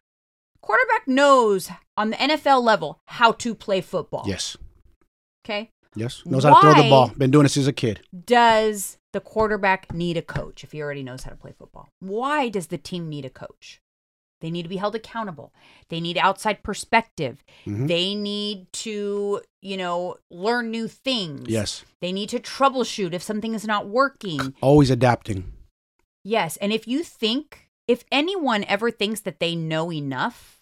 Quarterback knows on the N F L level how to play football. Yes. Okay? Yes. Knows Why how to throw the ball. Been doing it since a kid. Does the quarterback need a coach if he already knows how to play football? Why does the team need a coach? They need to be held accountable. They need outside perspective. Mm-hmm. They need to, you know, learn new things. Yes. They need to troubleshoot if something is not working. Always adapting. Yes. And if you think, if anyone ever thinks that they know enough,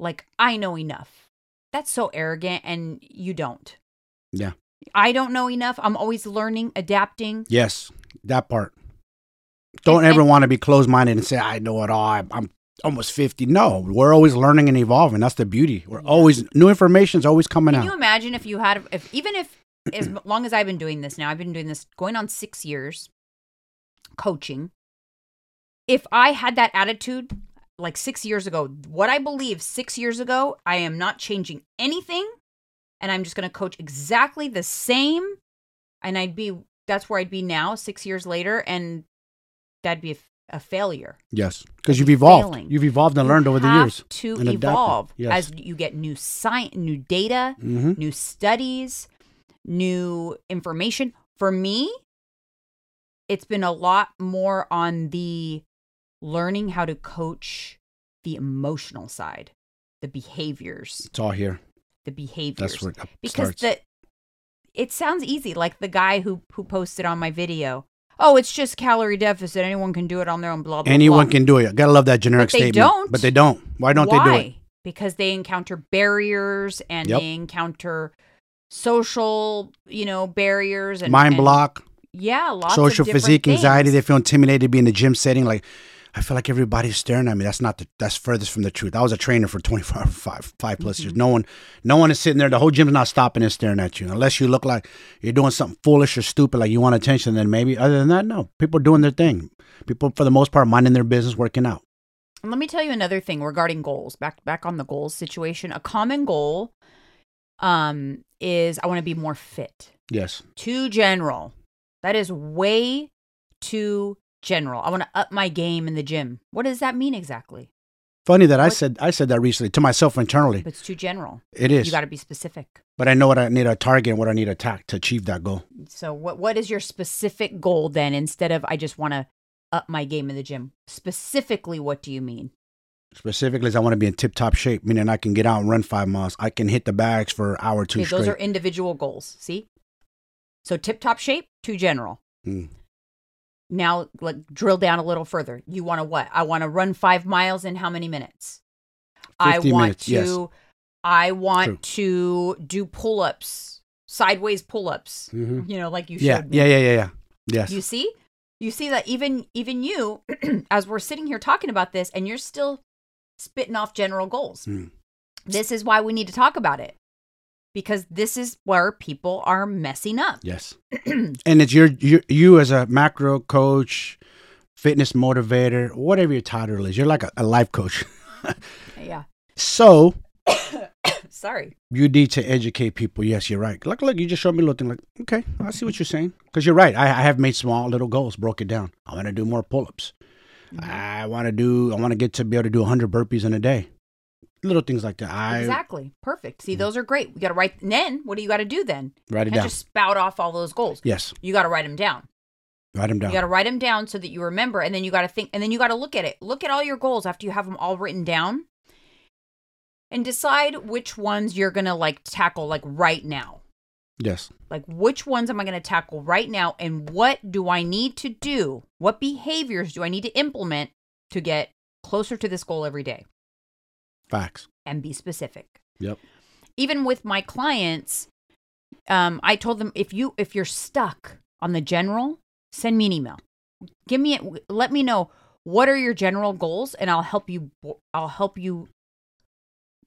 like I know enough, that's so arrogant, and you don't. Yeah. I don't know enough. I'm always learning, adapting. Yes. That part. Don't and, ever and, want to be closed-minded and say, I know it all. I, I'm. Almost fifty. No, we're always learning and evolving. That's the beauty. We're yeah. always, new information's always coming Can out. Can you imagine if you had, if even if, as long as I've been doing this now, I've been doing this going on six years, coaching. If I had that attitude like six years ago, what I believe six years ago, I am not changing anything and I'm just going to coach exactly the same. And I'd be, that's where I'd be now, six years later. And that'd be a a failure. Yes, because you've evolved. Failing. You've evolved and you learned over the years. You have to evolve yes. as you get new science, new data, mm-hmm. new studies, new information. For me, it's been a lot more on the learning how to coach the emotional side, the behaviors. It's all here. The behaviors. That's where it because starts. the it sounds easy, like the guy who who posted on my video. Oh, it's just calorie deficit. Anyone can do it on their own, blah, blah, Anyone blah. Anyone can do it. Gotta love that generic statement. But they statement. don't. But they don't. Why don't Why? they do it? Because they encounter barriers and yep. they encounter social, you know, barriers. and Mind and, block. Yeah, lots social, of Social, physique, things. anxiety. They feel intimidated to be in the gym setting. Like, I feel like everybody's staring at me. That's not the, that's furthest from the truth. I was a trainer for twenty-five, five, five plus mm-hmm. years. No one, no one is sitting there. The whole gym's not stopping and staring at you. Unless you look like you're doing something foolish or stupid, like you want attention, then maybe. Other than that, no. People are doing their thing. People, for the most part, minding their business, working out. And let me tell you another thing regarding goals. Back, back on the goals situation. A common goal um, is I want to be more fit. Yes. Too general. That is way too general. I want to up my game in the gym. What does that mean exactly? Funny that what? I said I said that recently to myself internally. But it's too general. It is. You got to be specific. But I know what I need to target and what I need to attack to achieve that goal. So what what is your specific goal then? Instead of I just want to up my game in the gym. Specifically, what do you mean? Specifically, is I want to be in tip-top shape, meaning I can get out and run five miles. I can hit the bags for an hour or two okay, straight. Those are individual goals. See, so tip-top shape, too general. Mm. Now, like, drill down a little further. You want to what? I want to run five miles in how many minutes? I want minutes, to. Yes. I want True. to do pull-ups, sideways pull-ups. Mm-hmm. You know, like you yeah. showed me. Yeah, yeah, yeah, yeah. Yes. You see, you see that even even you, as we're sitting here talking about this, and you're still spitting off general goals. Mm. This is why we need to talk about it, because this is where people are messing up. Yes. And it's your, your, you as a macro coach, fitness motivator, whatever your title is, you're like a, a life coach. Yeah. So. Sorry. You need to educate people. Yes, you're right. Look, look, you just showed me a little thing like, okay, I see what you're saying. Because you're right. I, I have made small little goals, broke it down. I want to do more pull-ups. Mm-hmm. I want to do, I want to get to be able to do one hundred burpees in a day. Little things like that. I, exactly. Perfect. See, mm-hmm. those are great. We got to write. And then what do you got to do then? Write it down. Just spout off all those goals. Yes. You got to write them down. Write them down. You got to write them down so that you remember. And then you got to think. And then you got to look at it. Look at all your goals after you have them all written down. And decide which ones you're going to like tackle like right now. Yes. Like which ones am I going to tackle right now? And what do I need to do? What behaviors do I need to implement to get closer to this goal every day? Facts. And be specific. Yep. Even with my clients, um, I told them, if you if you're stuck on the general, send me an email. Give me it. Let me know what are your general goals, and I'll help you. I'll help you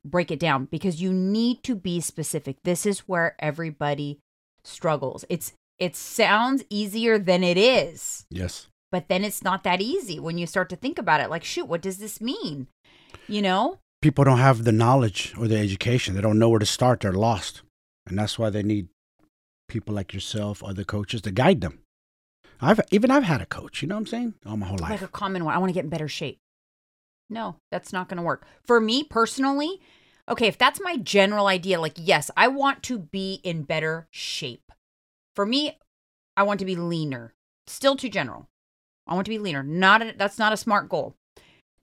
break it down, because you need to be specific. This is where everybody struggles. It's it sounds easier than it is. Yes. But then it's not that easy when you start to think about it. Like, shoot, what does this mean? You know. People don't have the knowledge or the education. They don't know where to start. They're lost. And that's why they need people like yourself, other coaches, to guide them. I've even I've had a coach, you know what I'm saying? All my whole life. Like a common one. I want to get in better shape. No, that's not going to work. For me personally, okay, if that's my general idea, like, yes, I want to be in better shape. For me, I want to be leaner. Still too general. I want to be leaner. Not a, that's not a smart goal.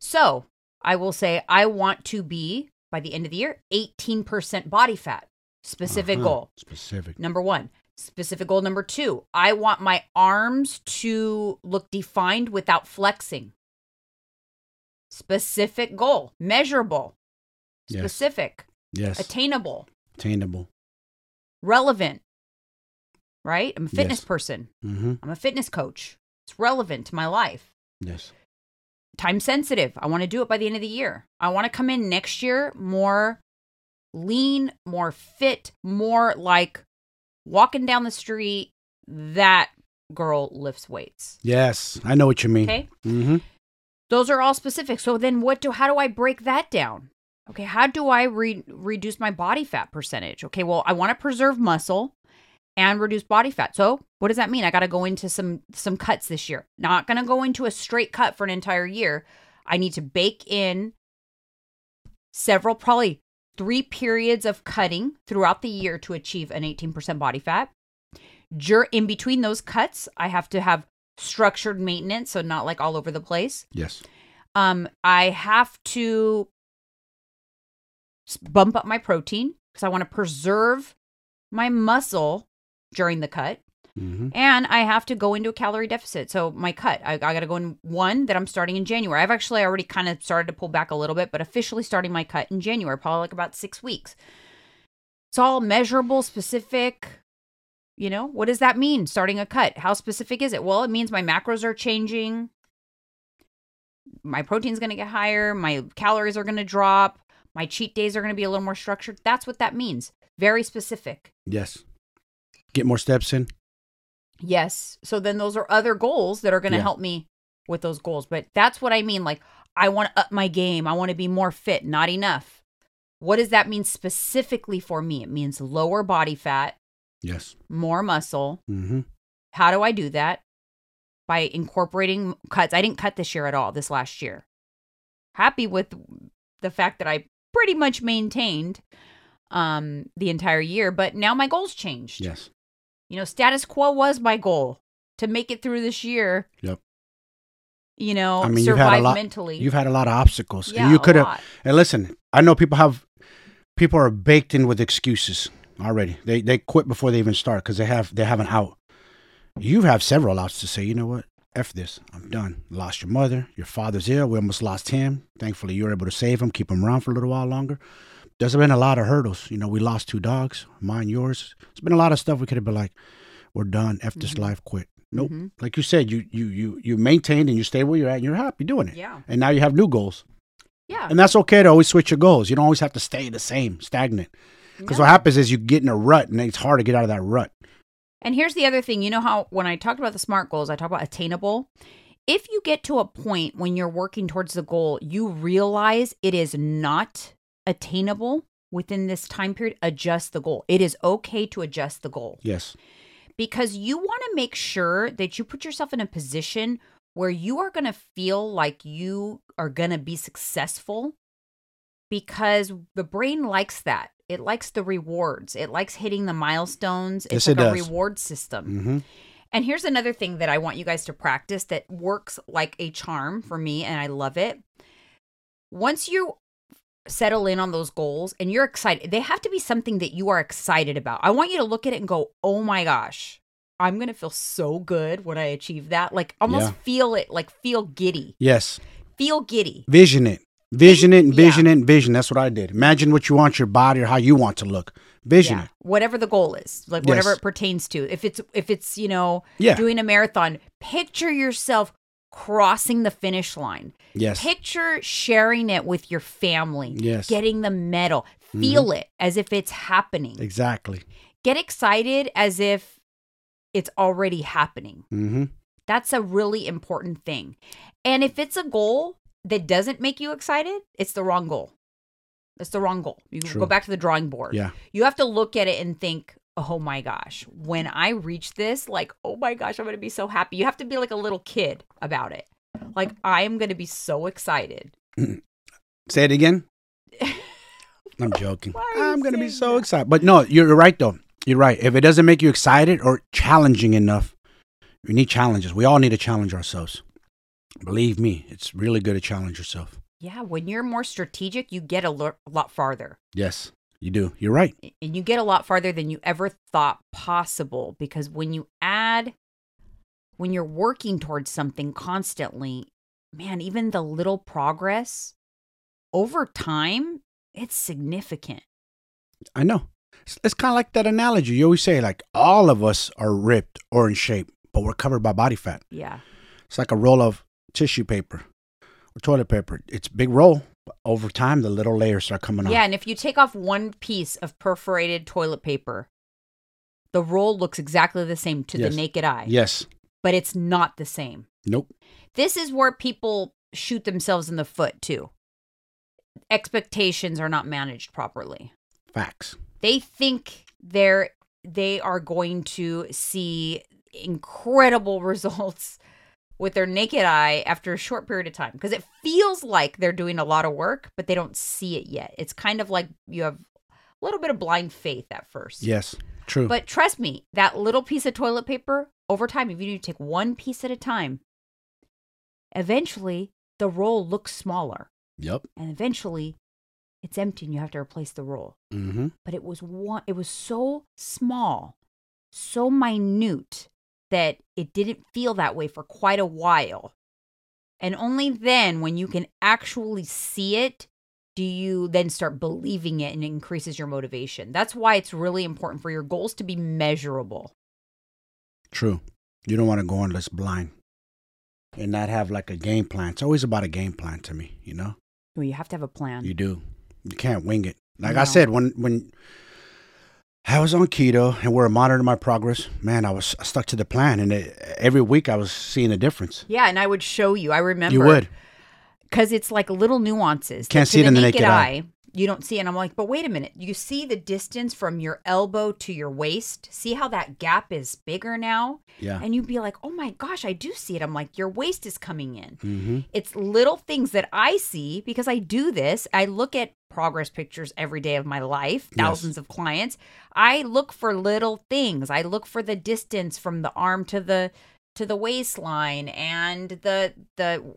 So I will say I want to be, by the end of the year, eighteen percent body fat. Specific uh-huh. goal. Specific. Number one. Specific goal number two. I want my arms to look defined without flexing. Specific goal, measurable, yes. specific, yes, attainable, attainable, relevant, right? I'm a fitness yes. person. Mm-hmm. I'm a fitness coach. It's relevant to my life. Yes. Time sensitive. I want to do it by the end of the year. I want to come in next year more lean, more fit, more like walking down the street. That girl lifts weights. Yes. I know what you mean. Okay. Mm-hmm. Those are all specific. So then what do, how do I break that down? Okay, how do I re- reduce my body fat percentage? Okay, well, I want to preserve muscle and reduce body fat. So what does that mean? I got to go into some some cuts this year. Not going to go into a straight cut for an entire year. I need to bake in several, probably three periods of cutting throughout the year to achieve an eighteen percent body fat. Dur- in between those cuts, I have to have structured maintenance, so not like all over the place. Yes. Um, I have to bump up my protein because I want to preserve my muscle during the cut. Mm-hmm. And I have to go into a calorie deficit. So my cut, I, I got to go in one that I'm starting in January. I've actually already kind of started to pull back a little bit, but officially starting my cut in January, probably like about six weeks. It's all measurable, specific. You know, what does that mean? Starting a cut. How specific is it? Well, it means my macros are changing. My protein's going to get higher. My calories are going to drop. My cheat days are going to be a little more structured. That's what that means. Very specific. Yes. Get more steps in. Yes. So then those are other goals that are going to yeah. help me with those goals. But that's what I mean. Like, I want to up my game. I want to be more fit. Not enough. What does that mean specifically for me? It means lower body fat. Yes. More muscle. Mm-hmm. How do I do that? By incorporating cuts. I didn't cut this year at all, this last year. Happy with the fact that I pretty much maintained um, the entire year, but now my goal's changed. Yes. You know, status quo was my goal, to make it through this year. Yep. You know, I mean, survive you've had a lot, mentally. You've had a lot of obstacles. Yeah, and you could have. And listen, I know people have, people are baked in with excuses already. They they quit before they even start because they have they have an out. You have several outs to say, you know what? F this, I'm done. Lost your mother, your father's ill. We almost lost him. Thankfully, you were able to save him, keep him around for a little while longer. There's been a lot of hurdles. You know, we lost two dogs, mine, yours. There's been a lot of stuff we could have been like, we're done. F this mm-hmm. life, quit. Nope. Mm-hmm. Like you said, you you you you maintained and you stay where you're at and you're happy doing it. Yeah. And now you have new goals. Yeah. And that's okay to always switch your goals. You don't always have to stay the same, stagnant. Because no. What happens is you get in a rut and it's hard to get out of that rut. And here's the other thing. You know how when I talked about the SMART goals, I talk about attainable. If you get to a point when you're working towards the goal, you realize it is not attainable within this time period, adjust the goal. It is okay to adjust the goal. Yes. Because you want to make sure that you put yourself in a position where you are going to feel like you are going to be successful, because the brain likes that. It likes the rewards. It likes hitting the milestones. It's yes, like it a does. reward system. Mm-hmm. And here's another thing that I want you guys to practice that works like a charm for me, and I love it. Once you settle in on those goals and you're excited, they have to be something that you are excited about. I want you to look at it and go, oh my gosh, I'm going to feel so good when I achieve that. Like almost yeah. feel it, like feel giddy. Yes. Feel giddy. Vision it. Vision it and vision yeah. it and vision. That's what I did. Imagine what you want your body or how you want to look. Vision yeah. it. Whatever the goal is, like yes. whatever it pertains to. If it's, if it's you know, yeah. doing a marathon, picture yourself crossing the finish line. Yes. Picture sharing it with your family. Yes. Getting the medal. Feel mm-hmm. it as if it's happening. Exactly. Get excited as if it's already happening. Mm-hmm. That's a really important thing. And if it's a goal that doesn't make you excited, it's the wrong goal. It's the wrong goal. You True. Go back to the drawing board. Yeah. You have to look at it and think, oh my gosh, when I reach this, like, oh my gosh, I'm going to be so happy. You have to be like a little kid about it. Like, I am going to be so excited. Say it again. I'm joking. I'm going to be so that? excited. But no, you're right though. You're right. If it doesn't make you excited or challenging enough, we need challenges. We all need to challenge ourselves. Believe me, it's really good to challenge yourself. Yeah, when you're more strategic, you get a lot farther. Yes, you do. You're right. And you get a lot farther than you ever thought possible, because when you add, when you're working towards something constantly, man, even the little progress over time, it's significant. I know. It's, it's kind of like that analogy. You always say, like, all of us are ripped or in shape, but we're covered by body fat. Yeah. It's like a roll of tissue paper or toilet paper. It's a big roll, but over time the little layers start coming off. Yeah, and if you take off one piece of perforated toilet paper, the roll looks exactly the same to yes. the naked eye. Yes. But it's not the same. Nope. This is where people shoot themselves in the foot too. Expectations are not managed properly. Facts. They think they're they are going to see incredible results with their naked eye after a short period of time, because it feels like they're doing a lot of work, but they don't see it yet. It's kind of like you have a little bit of blind faith at first. Yes, true. But trust me, that little piece of toilet paper, over time, if you take one piece at a time, eventually the roll looks smaller. Yep. And eventually it's empty and you have to replace the roll. Mm-hmm. But it was one, it was so small, so minute, that it didn't feel that way for quite a while. And only then, when you can actually see it, do you then start believing it, and it increases your motivation. That's why it's really important for your goals to be measurable. True. You don't want to go in this blind and not have like a game plan. It's always about a game plan to me, you know? Well, you have to have a plan. You do. You can't wing it. Like no. I said, when when... I was on keto and we were monitoring my progress. Man, I was I stuck to the plan, and it, every week I was seeing a difference. Yeah, and I would show you. I remember. You would. Because it's like little nuances. Can't see it in the naked eye. You don't see. And I'm like, but wait a minute. You see the distance from your elbow to your waist? See how that gap is bigger now? Yeah. And you'd be like, oh my gosh, I do see it. I'm like, your waist is coming in. Mm-hmm. It's little things that I see because I do this. I look at progress pictures every day of my life, thousands yes. of clients. I look for little things. I look for the distance from the arm to the to the waistline and the the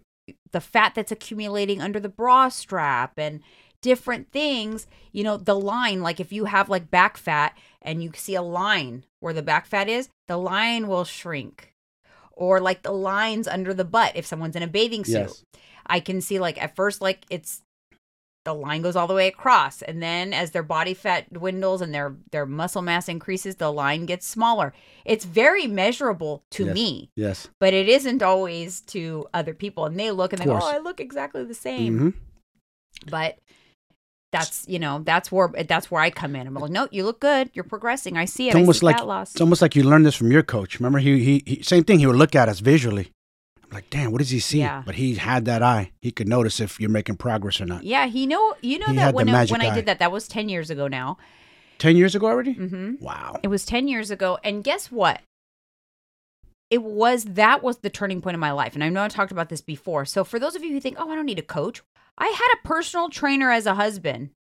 the fat that's accumulating under the bra strap and different things, you know, the line, like if you have like back fat and you see a line where the back fat is, the line will shrink. Or like the lines under the butt, if someone's in a bathing suit, yes. I can see like at first, like it's the line goes all the way across. And then as their body fat dwindles and their, their muscle mass increases, the line gets smaller. It's very measurable to yes. me. Yes. But it isn't always to other people. And they look and they go, oh, I look exactly the same. Mm-hmm. But that's, you know, that's where that's where I come in. I'm like, no, you look good. You're progressing. I see it. It's almost, I see like, fat loss. It's almost like you learned this from your coach. Remember, he, he he same thing. He would look at us visually. I'm like, damn, what does he see? Yeah. But he had that eye. He could notice if you're making progress or not. Yeah, he know. You know he that when I, when eye. I did that, that was ten years ago now. Ten years ago already? Mm-hmm. Wow. It was ten years ago, and guess what? It was that was the turning point in my life, and I know I talked about this before. So for those of you who think, oh, I don't need a coach. I had a personal trainer as a husband.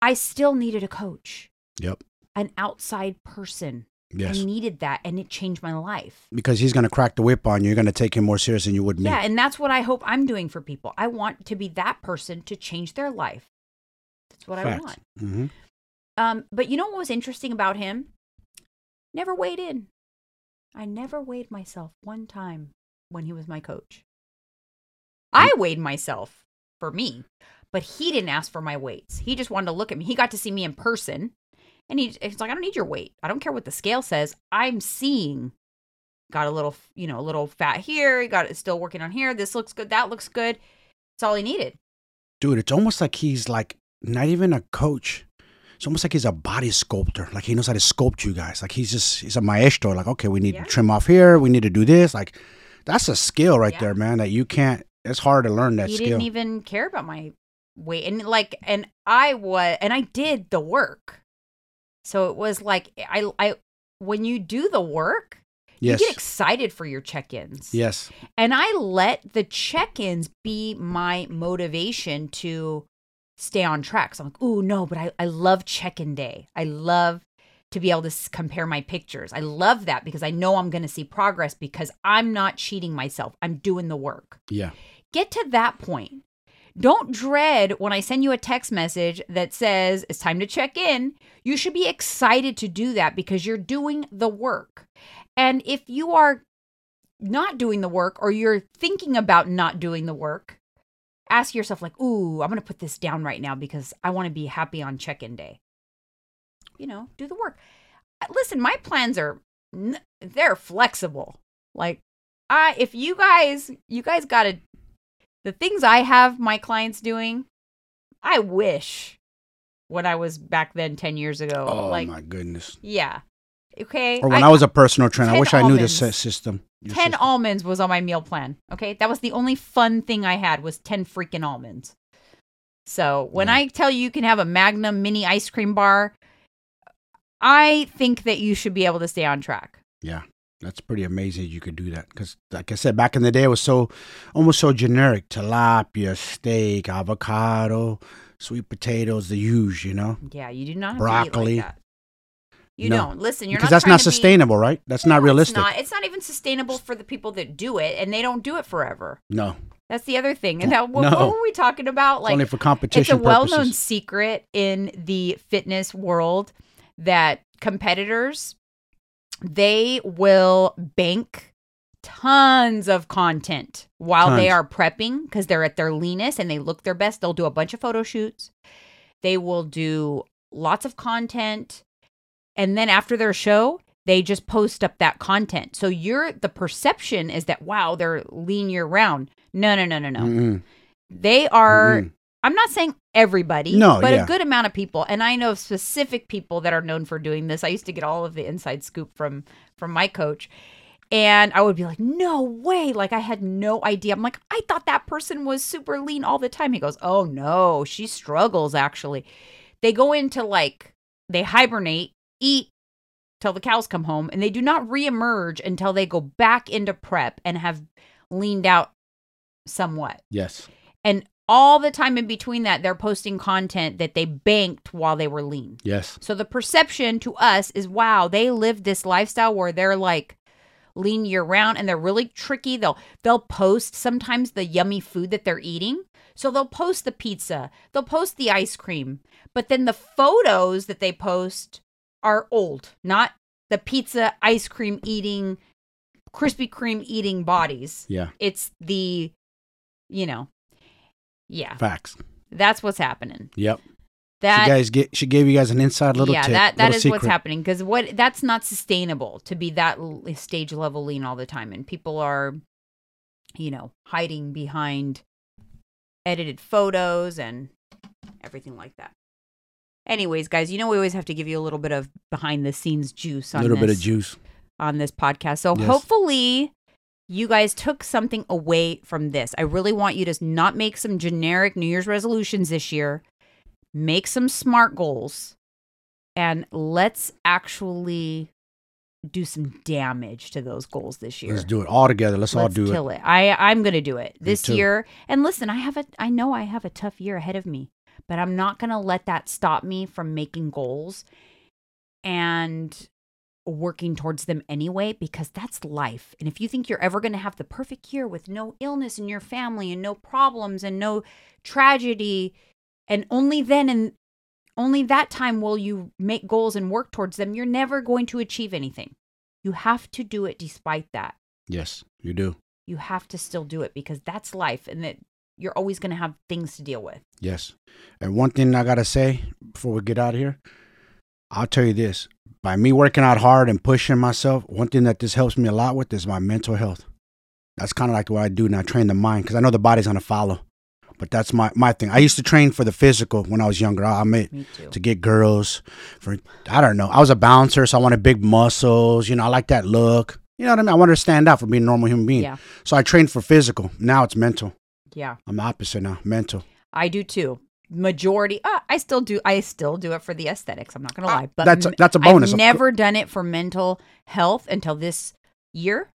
I still needed a coach. Yep. An outside person. Yes. I needed that, and it changed my life. Because he's going to crack the whip on you. You're going to take him more serious than you would me. Yeah, and that's what I hope I'm doing for people. I want to be that person to change their life. That's what Fact. I want. Mm-hmm. Um, but you know what was interesting about him? Never weighed in. I never weighed myself one time when he was my coach. I weighed myself for me, but he didn't ask for my weights. He just wanted to look at me. He got to see me in person, and he, he's like, I don't need your weight. I don't care what the scale says. I'm seeing. Got a little, you know, a little fat here. He got it still working on here. This looks good. That looks good. It's all he needed. Dude, it's almost like he's like not even a coach. It's almost like he's a body sculptor. Like he knows how to sculpt you guys. Like he's just, he's a maestro. Like, okay, we need yeah. to trim off here. We need to do this. Like that's a skill right yeah. there, man, that you can't. It's hard to learn that he skill. He didn't even care about my weight. And like, and I was, and I did the work. So it was like, I, I, when you do the work, yes. you get excited for your check-ins. Yes. And I let the check-ins be my motivation to stay on track. So I'm like, ooh, no, but I, I love check-in day. I love to be able to compare my pictures. I love that because I know I'm going to see progress because I'm not cheating myself. I'm doing the work. Yeah. Get to that point. Don't dread when I send you a text message that says, it's time to check in. You should be excited to do that because you're doing the work. And if you are not doing the work or you're thinking about not doing the work, ask yourself like, ooh, I'm going to put this down right now because I want to be happy on check-in day. You know, do the work. Listen, my plans are, they're flexible. Like, I, if you guys, you guys got to, the things I have my clients doing, I wish when I was back then ten years ago. Oh, like, my goodness. Yeah. Okay. Or when I, I was a personal trainer, I wish almonds. I knew this system. ten system. Almonds was on my meal plan. Okay. That was the only fun thing I had was ten freaking almonds. So when yeah. I tell you you can have a Magnum mini ice cream bar, I think that you should be able to stay on track. Yeah, that's pretty amazing you could do that. Because like I said, back in the day, it was so, almost so generic. Tilapia, steak, avocado, sweet potatoes, the huge, you know? Yeah, you do not have Broccoli. to eat like that. You no. don't. Listen, you're because not Because that's not sustainable, be, right? That's no, not realistic. It's not. It's not even sustainable for the people that do it, and they don't do it forever. No. That's the other thing. And that, what, no. what were we talking about? Like, it's only for competition It's a purposes. well-known secret in the fitness world that competitors, they will bank tons of content while tons. they are prepping because they're at their leanest and they look their best. They'll do a bunch of photo shoots. They will do lots of content. And then after their show, they just post up that content. So you're, the perception is that, wow, they're lean year round. No, no, no, no, no. Mm-mm. They are... Mm-mm. I'm not saying everybody, no, but yeah. a good amount of people. And I know specific people that are known for doing this. I used to get all of the inside scoop from, from my coach. And I would be like, no way. Like, I had no idea. I'm like, I thought that person was super lean all the time. He goes, oh, no, she struggles, actually. They go into, like, they hibernate, eat till the cows come home, and they do not reemerge until they go back into prep and have leaned out somewhat. Yes. And all the time in between that, they're posting content that they banked while they were lean. Yes. So the perception to us is, wow, they live this lifestyle where they're, like, lean year round, and they're really tricky. They'll they'll post sometimes the yummy food that they're eating. So they'll post the pizza, they'll post the ice cream, but then the photos that they post are old, not the pizza, ice cream eating, Krispy Kreme eating bodies. Yeah. It's the, you know, yeah. Facts. That's what's happening. Yep. That, she, guys get, she gave you guys an inside little yeah, tip. Yeah, that, that is secret. What's happening, because what that's not sustainable to be that stage level lean all the time. And people are, you know, hiding behind edited photos and everything like that. Anyways, guys, you know we always have to give you a little bit of behind the scenes juice on this. A little this, bit of juice. On this podcast. So yes. Hopefully you guys took something away from this. I really want you to not make some generic New Year's resolutions this year. Make some smart goals, and let's actually do some damage to those goals this year. Let's do it all together. Let's, let's all do kill it. it. I, I'm going to do it this year. And listen, I have a, I know I have a tough year ahead of me, but I'm not going to let that stop me from making goals and working towards them anyway, because that's life. And if you think you're ever going to have the perfect year with no illness in your family and no problems and no tragedy, and only then and only that time will you make goals and work towards them, you're never going to achieve anything. You have to do it despite that. Yes, you do. You have to still do it, because that's life, and that you're always going to have things to deal with. Yes. And one thing I got to say before we get out of here, I'll tell you this. By me working out hard and pushing myself, one thing that this helps me a lot with is my mental health. That's kind of like what I do now, train the mind, because I know the body's going to follow. But that's my, my thing. I used to train for the physical when I was younger. I meant Me too. to get girls. For I don't know. I was a bouncer, so I wanted big muscles. You know, I like that look. You know what I mean? I wanted to stand out for being a normal human being. Yeah. So I trained for physical. Now it's mental. Yeah. I'm the opposite now. Mental. I do too. Majority. Uh, I still do. I still do it for the aesthetics. I'm not going to lie. But that's a, that's a bonus. I've never done it for mental health until this year.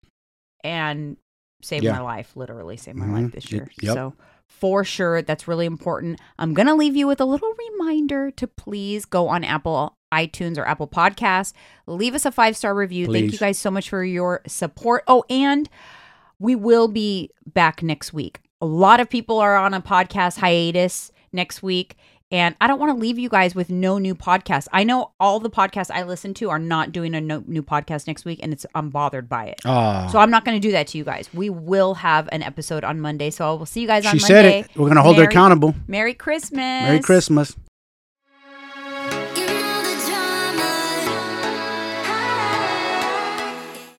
And saved yeah. my life. Literally saved my mm-hmm. life this year. Yep. So. For sure, that's really important. I'm going to leave you with a little reminder to please go on Apple iTunes or Apple Podcasts. Leave us a five-star review. Please. Thank you guys so much for your support. Oh, and we will be back next week. A lot of people are on a podcast hiatus next week, and I don't want to leave you guys with no new podcast. I know all the podcasts I listen to are not doing a no, new podcast next week, and it's I'm bothered by it. Uh, so I'm not going to do that to you guys. We will have an episode on Monday, so I will see you guys on Monday. She said it. We're going to hold her accountable. Merry Christmas. Merry Christmas.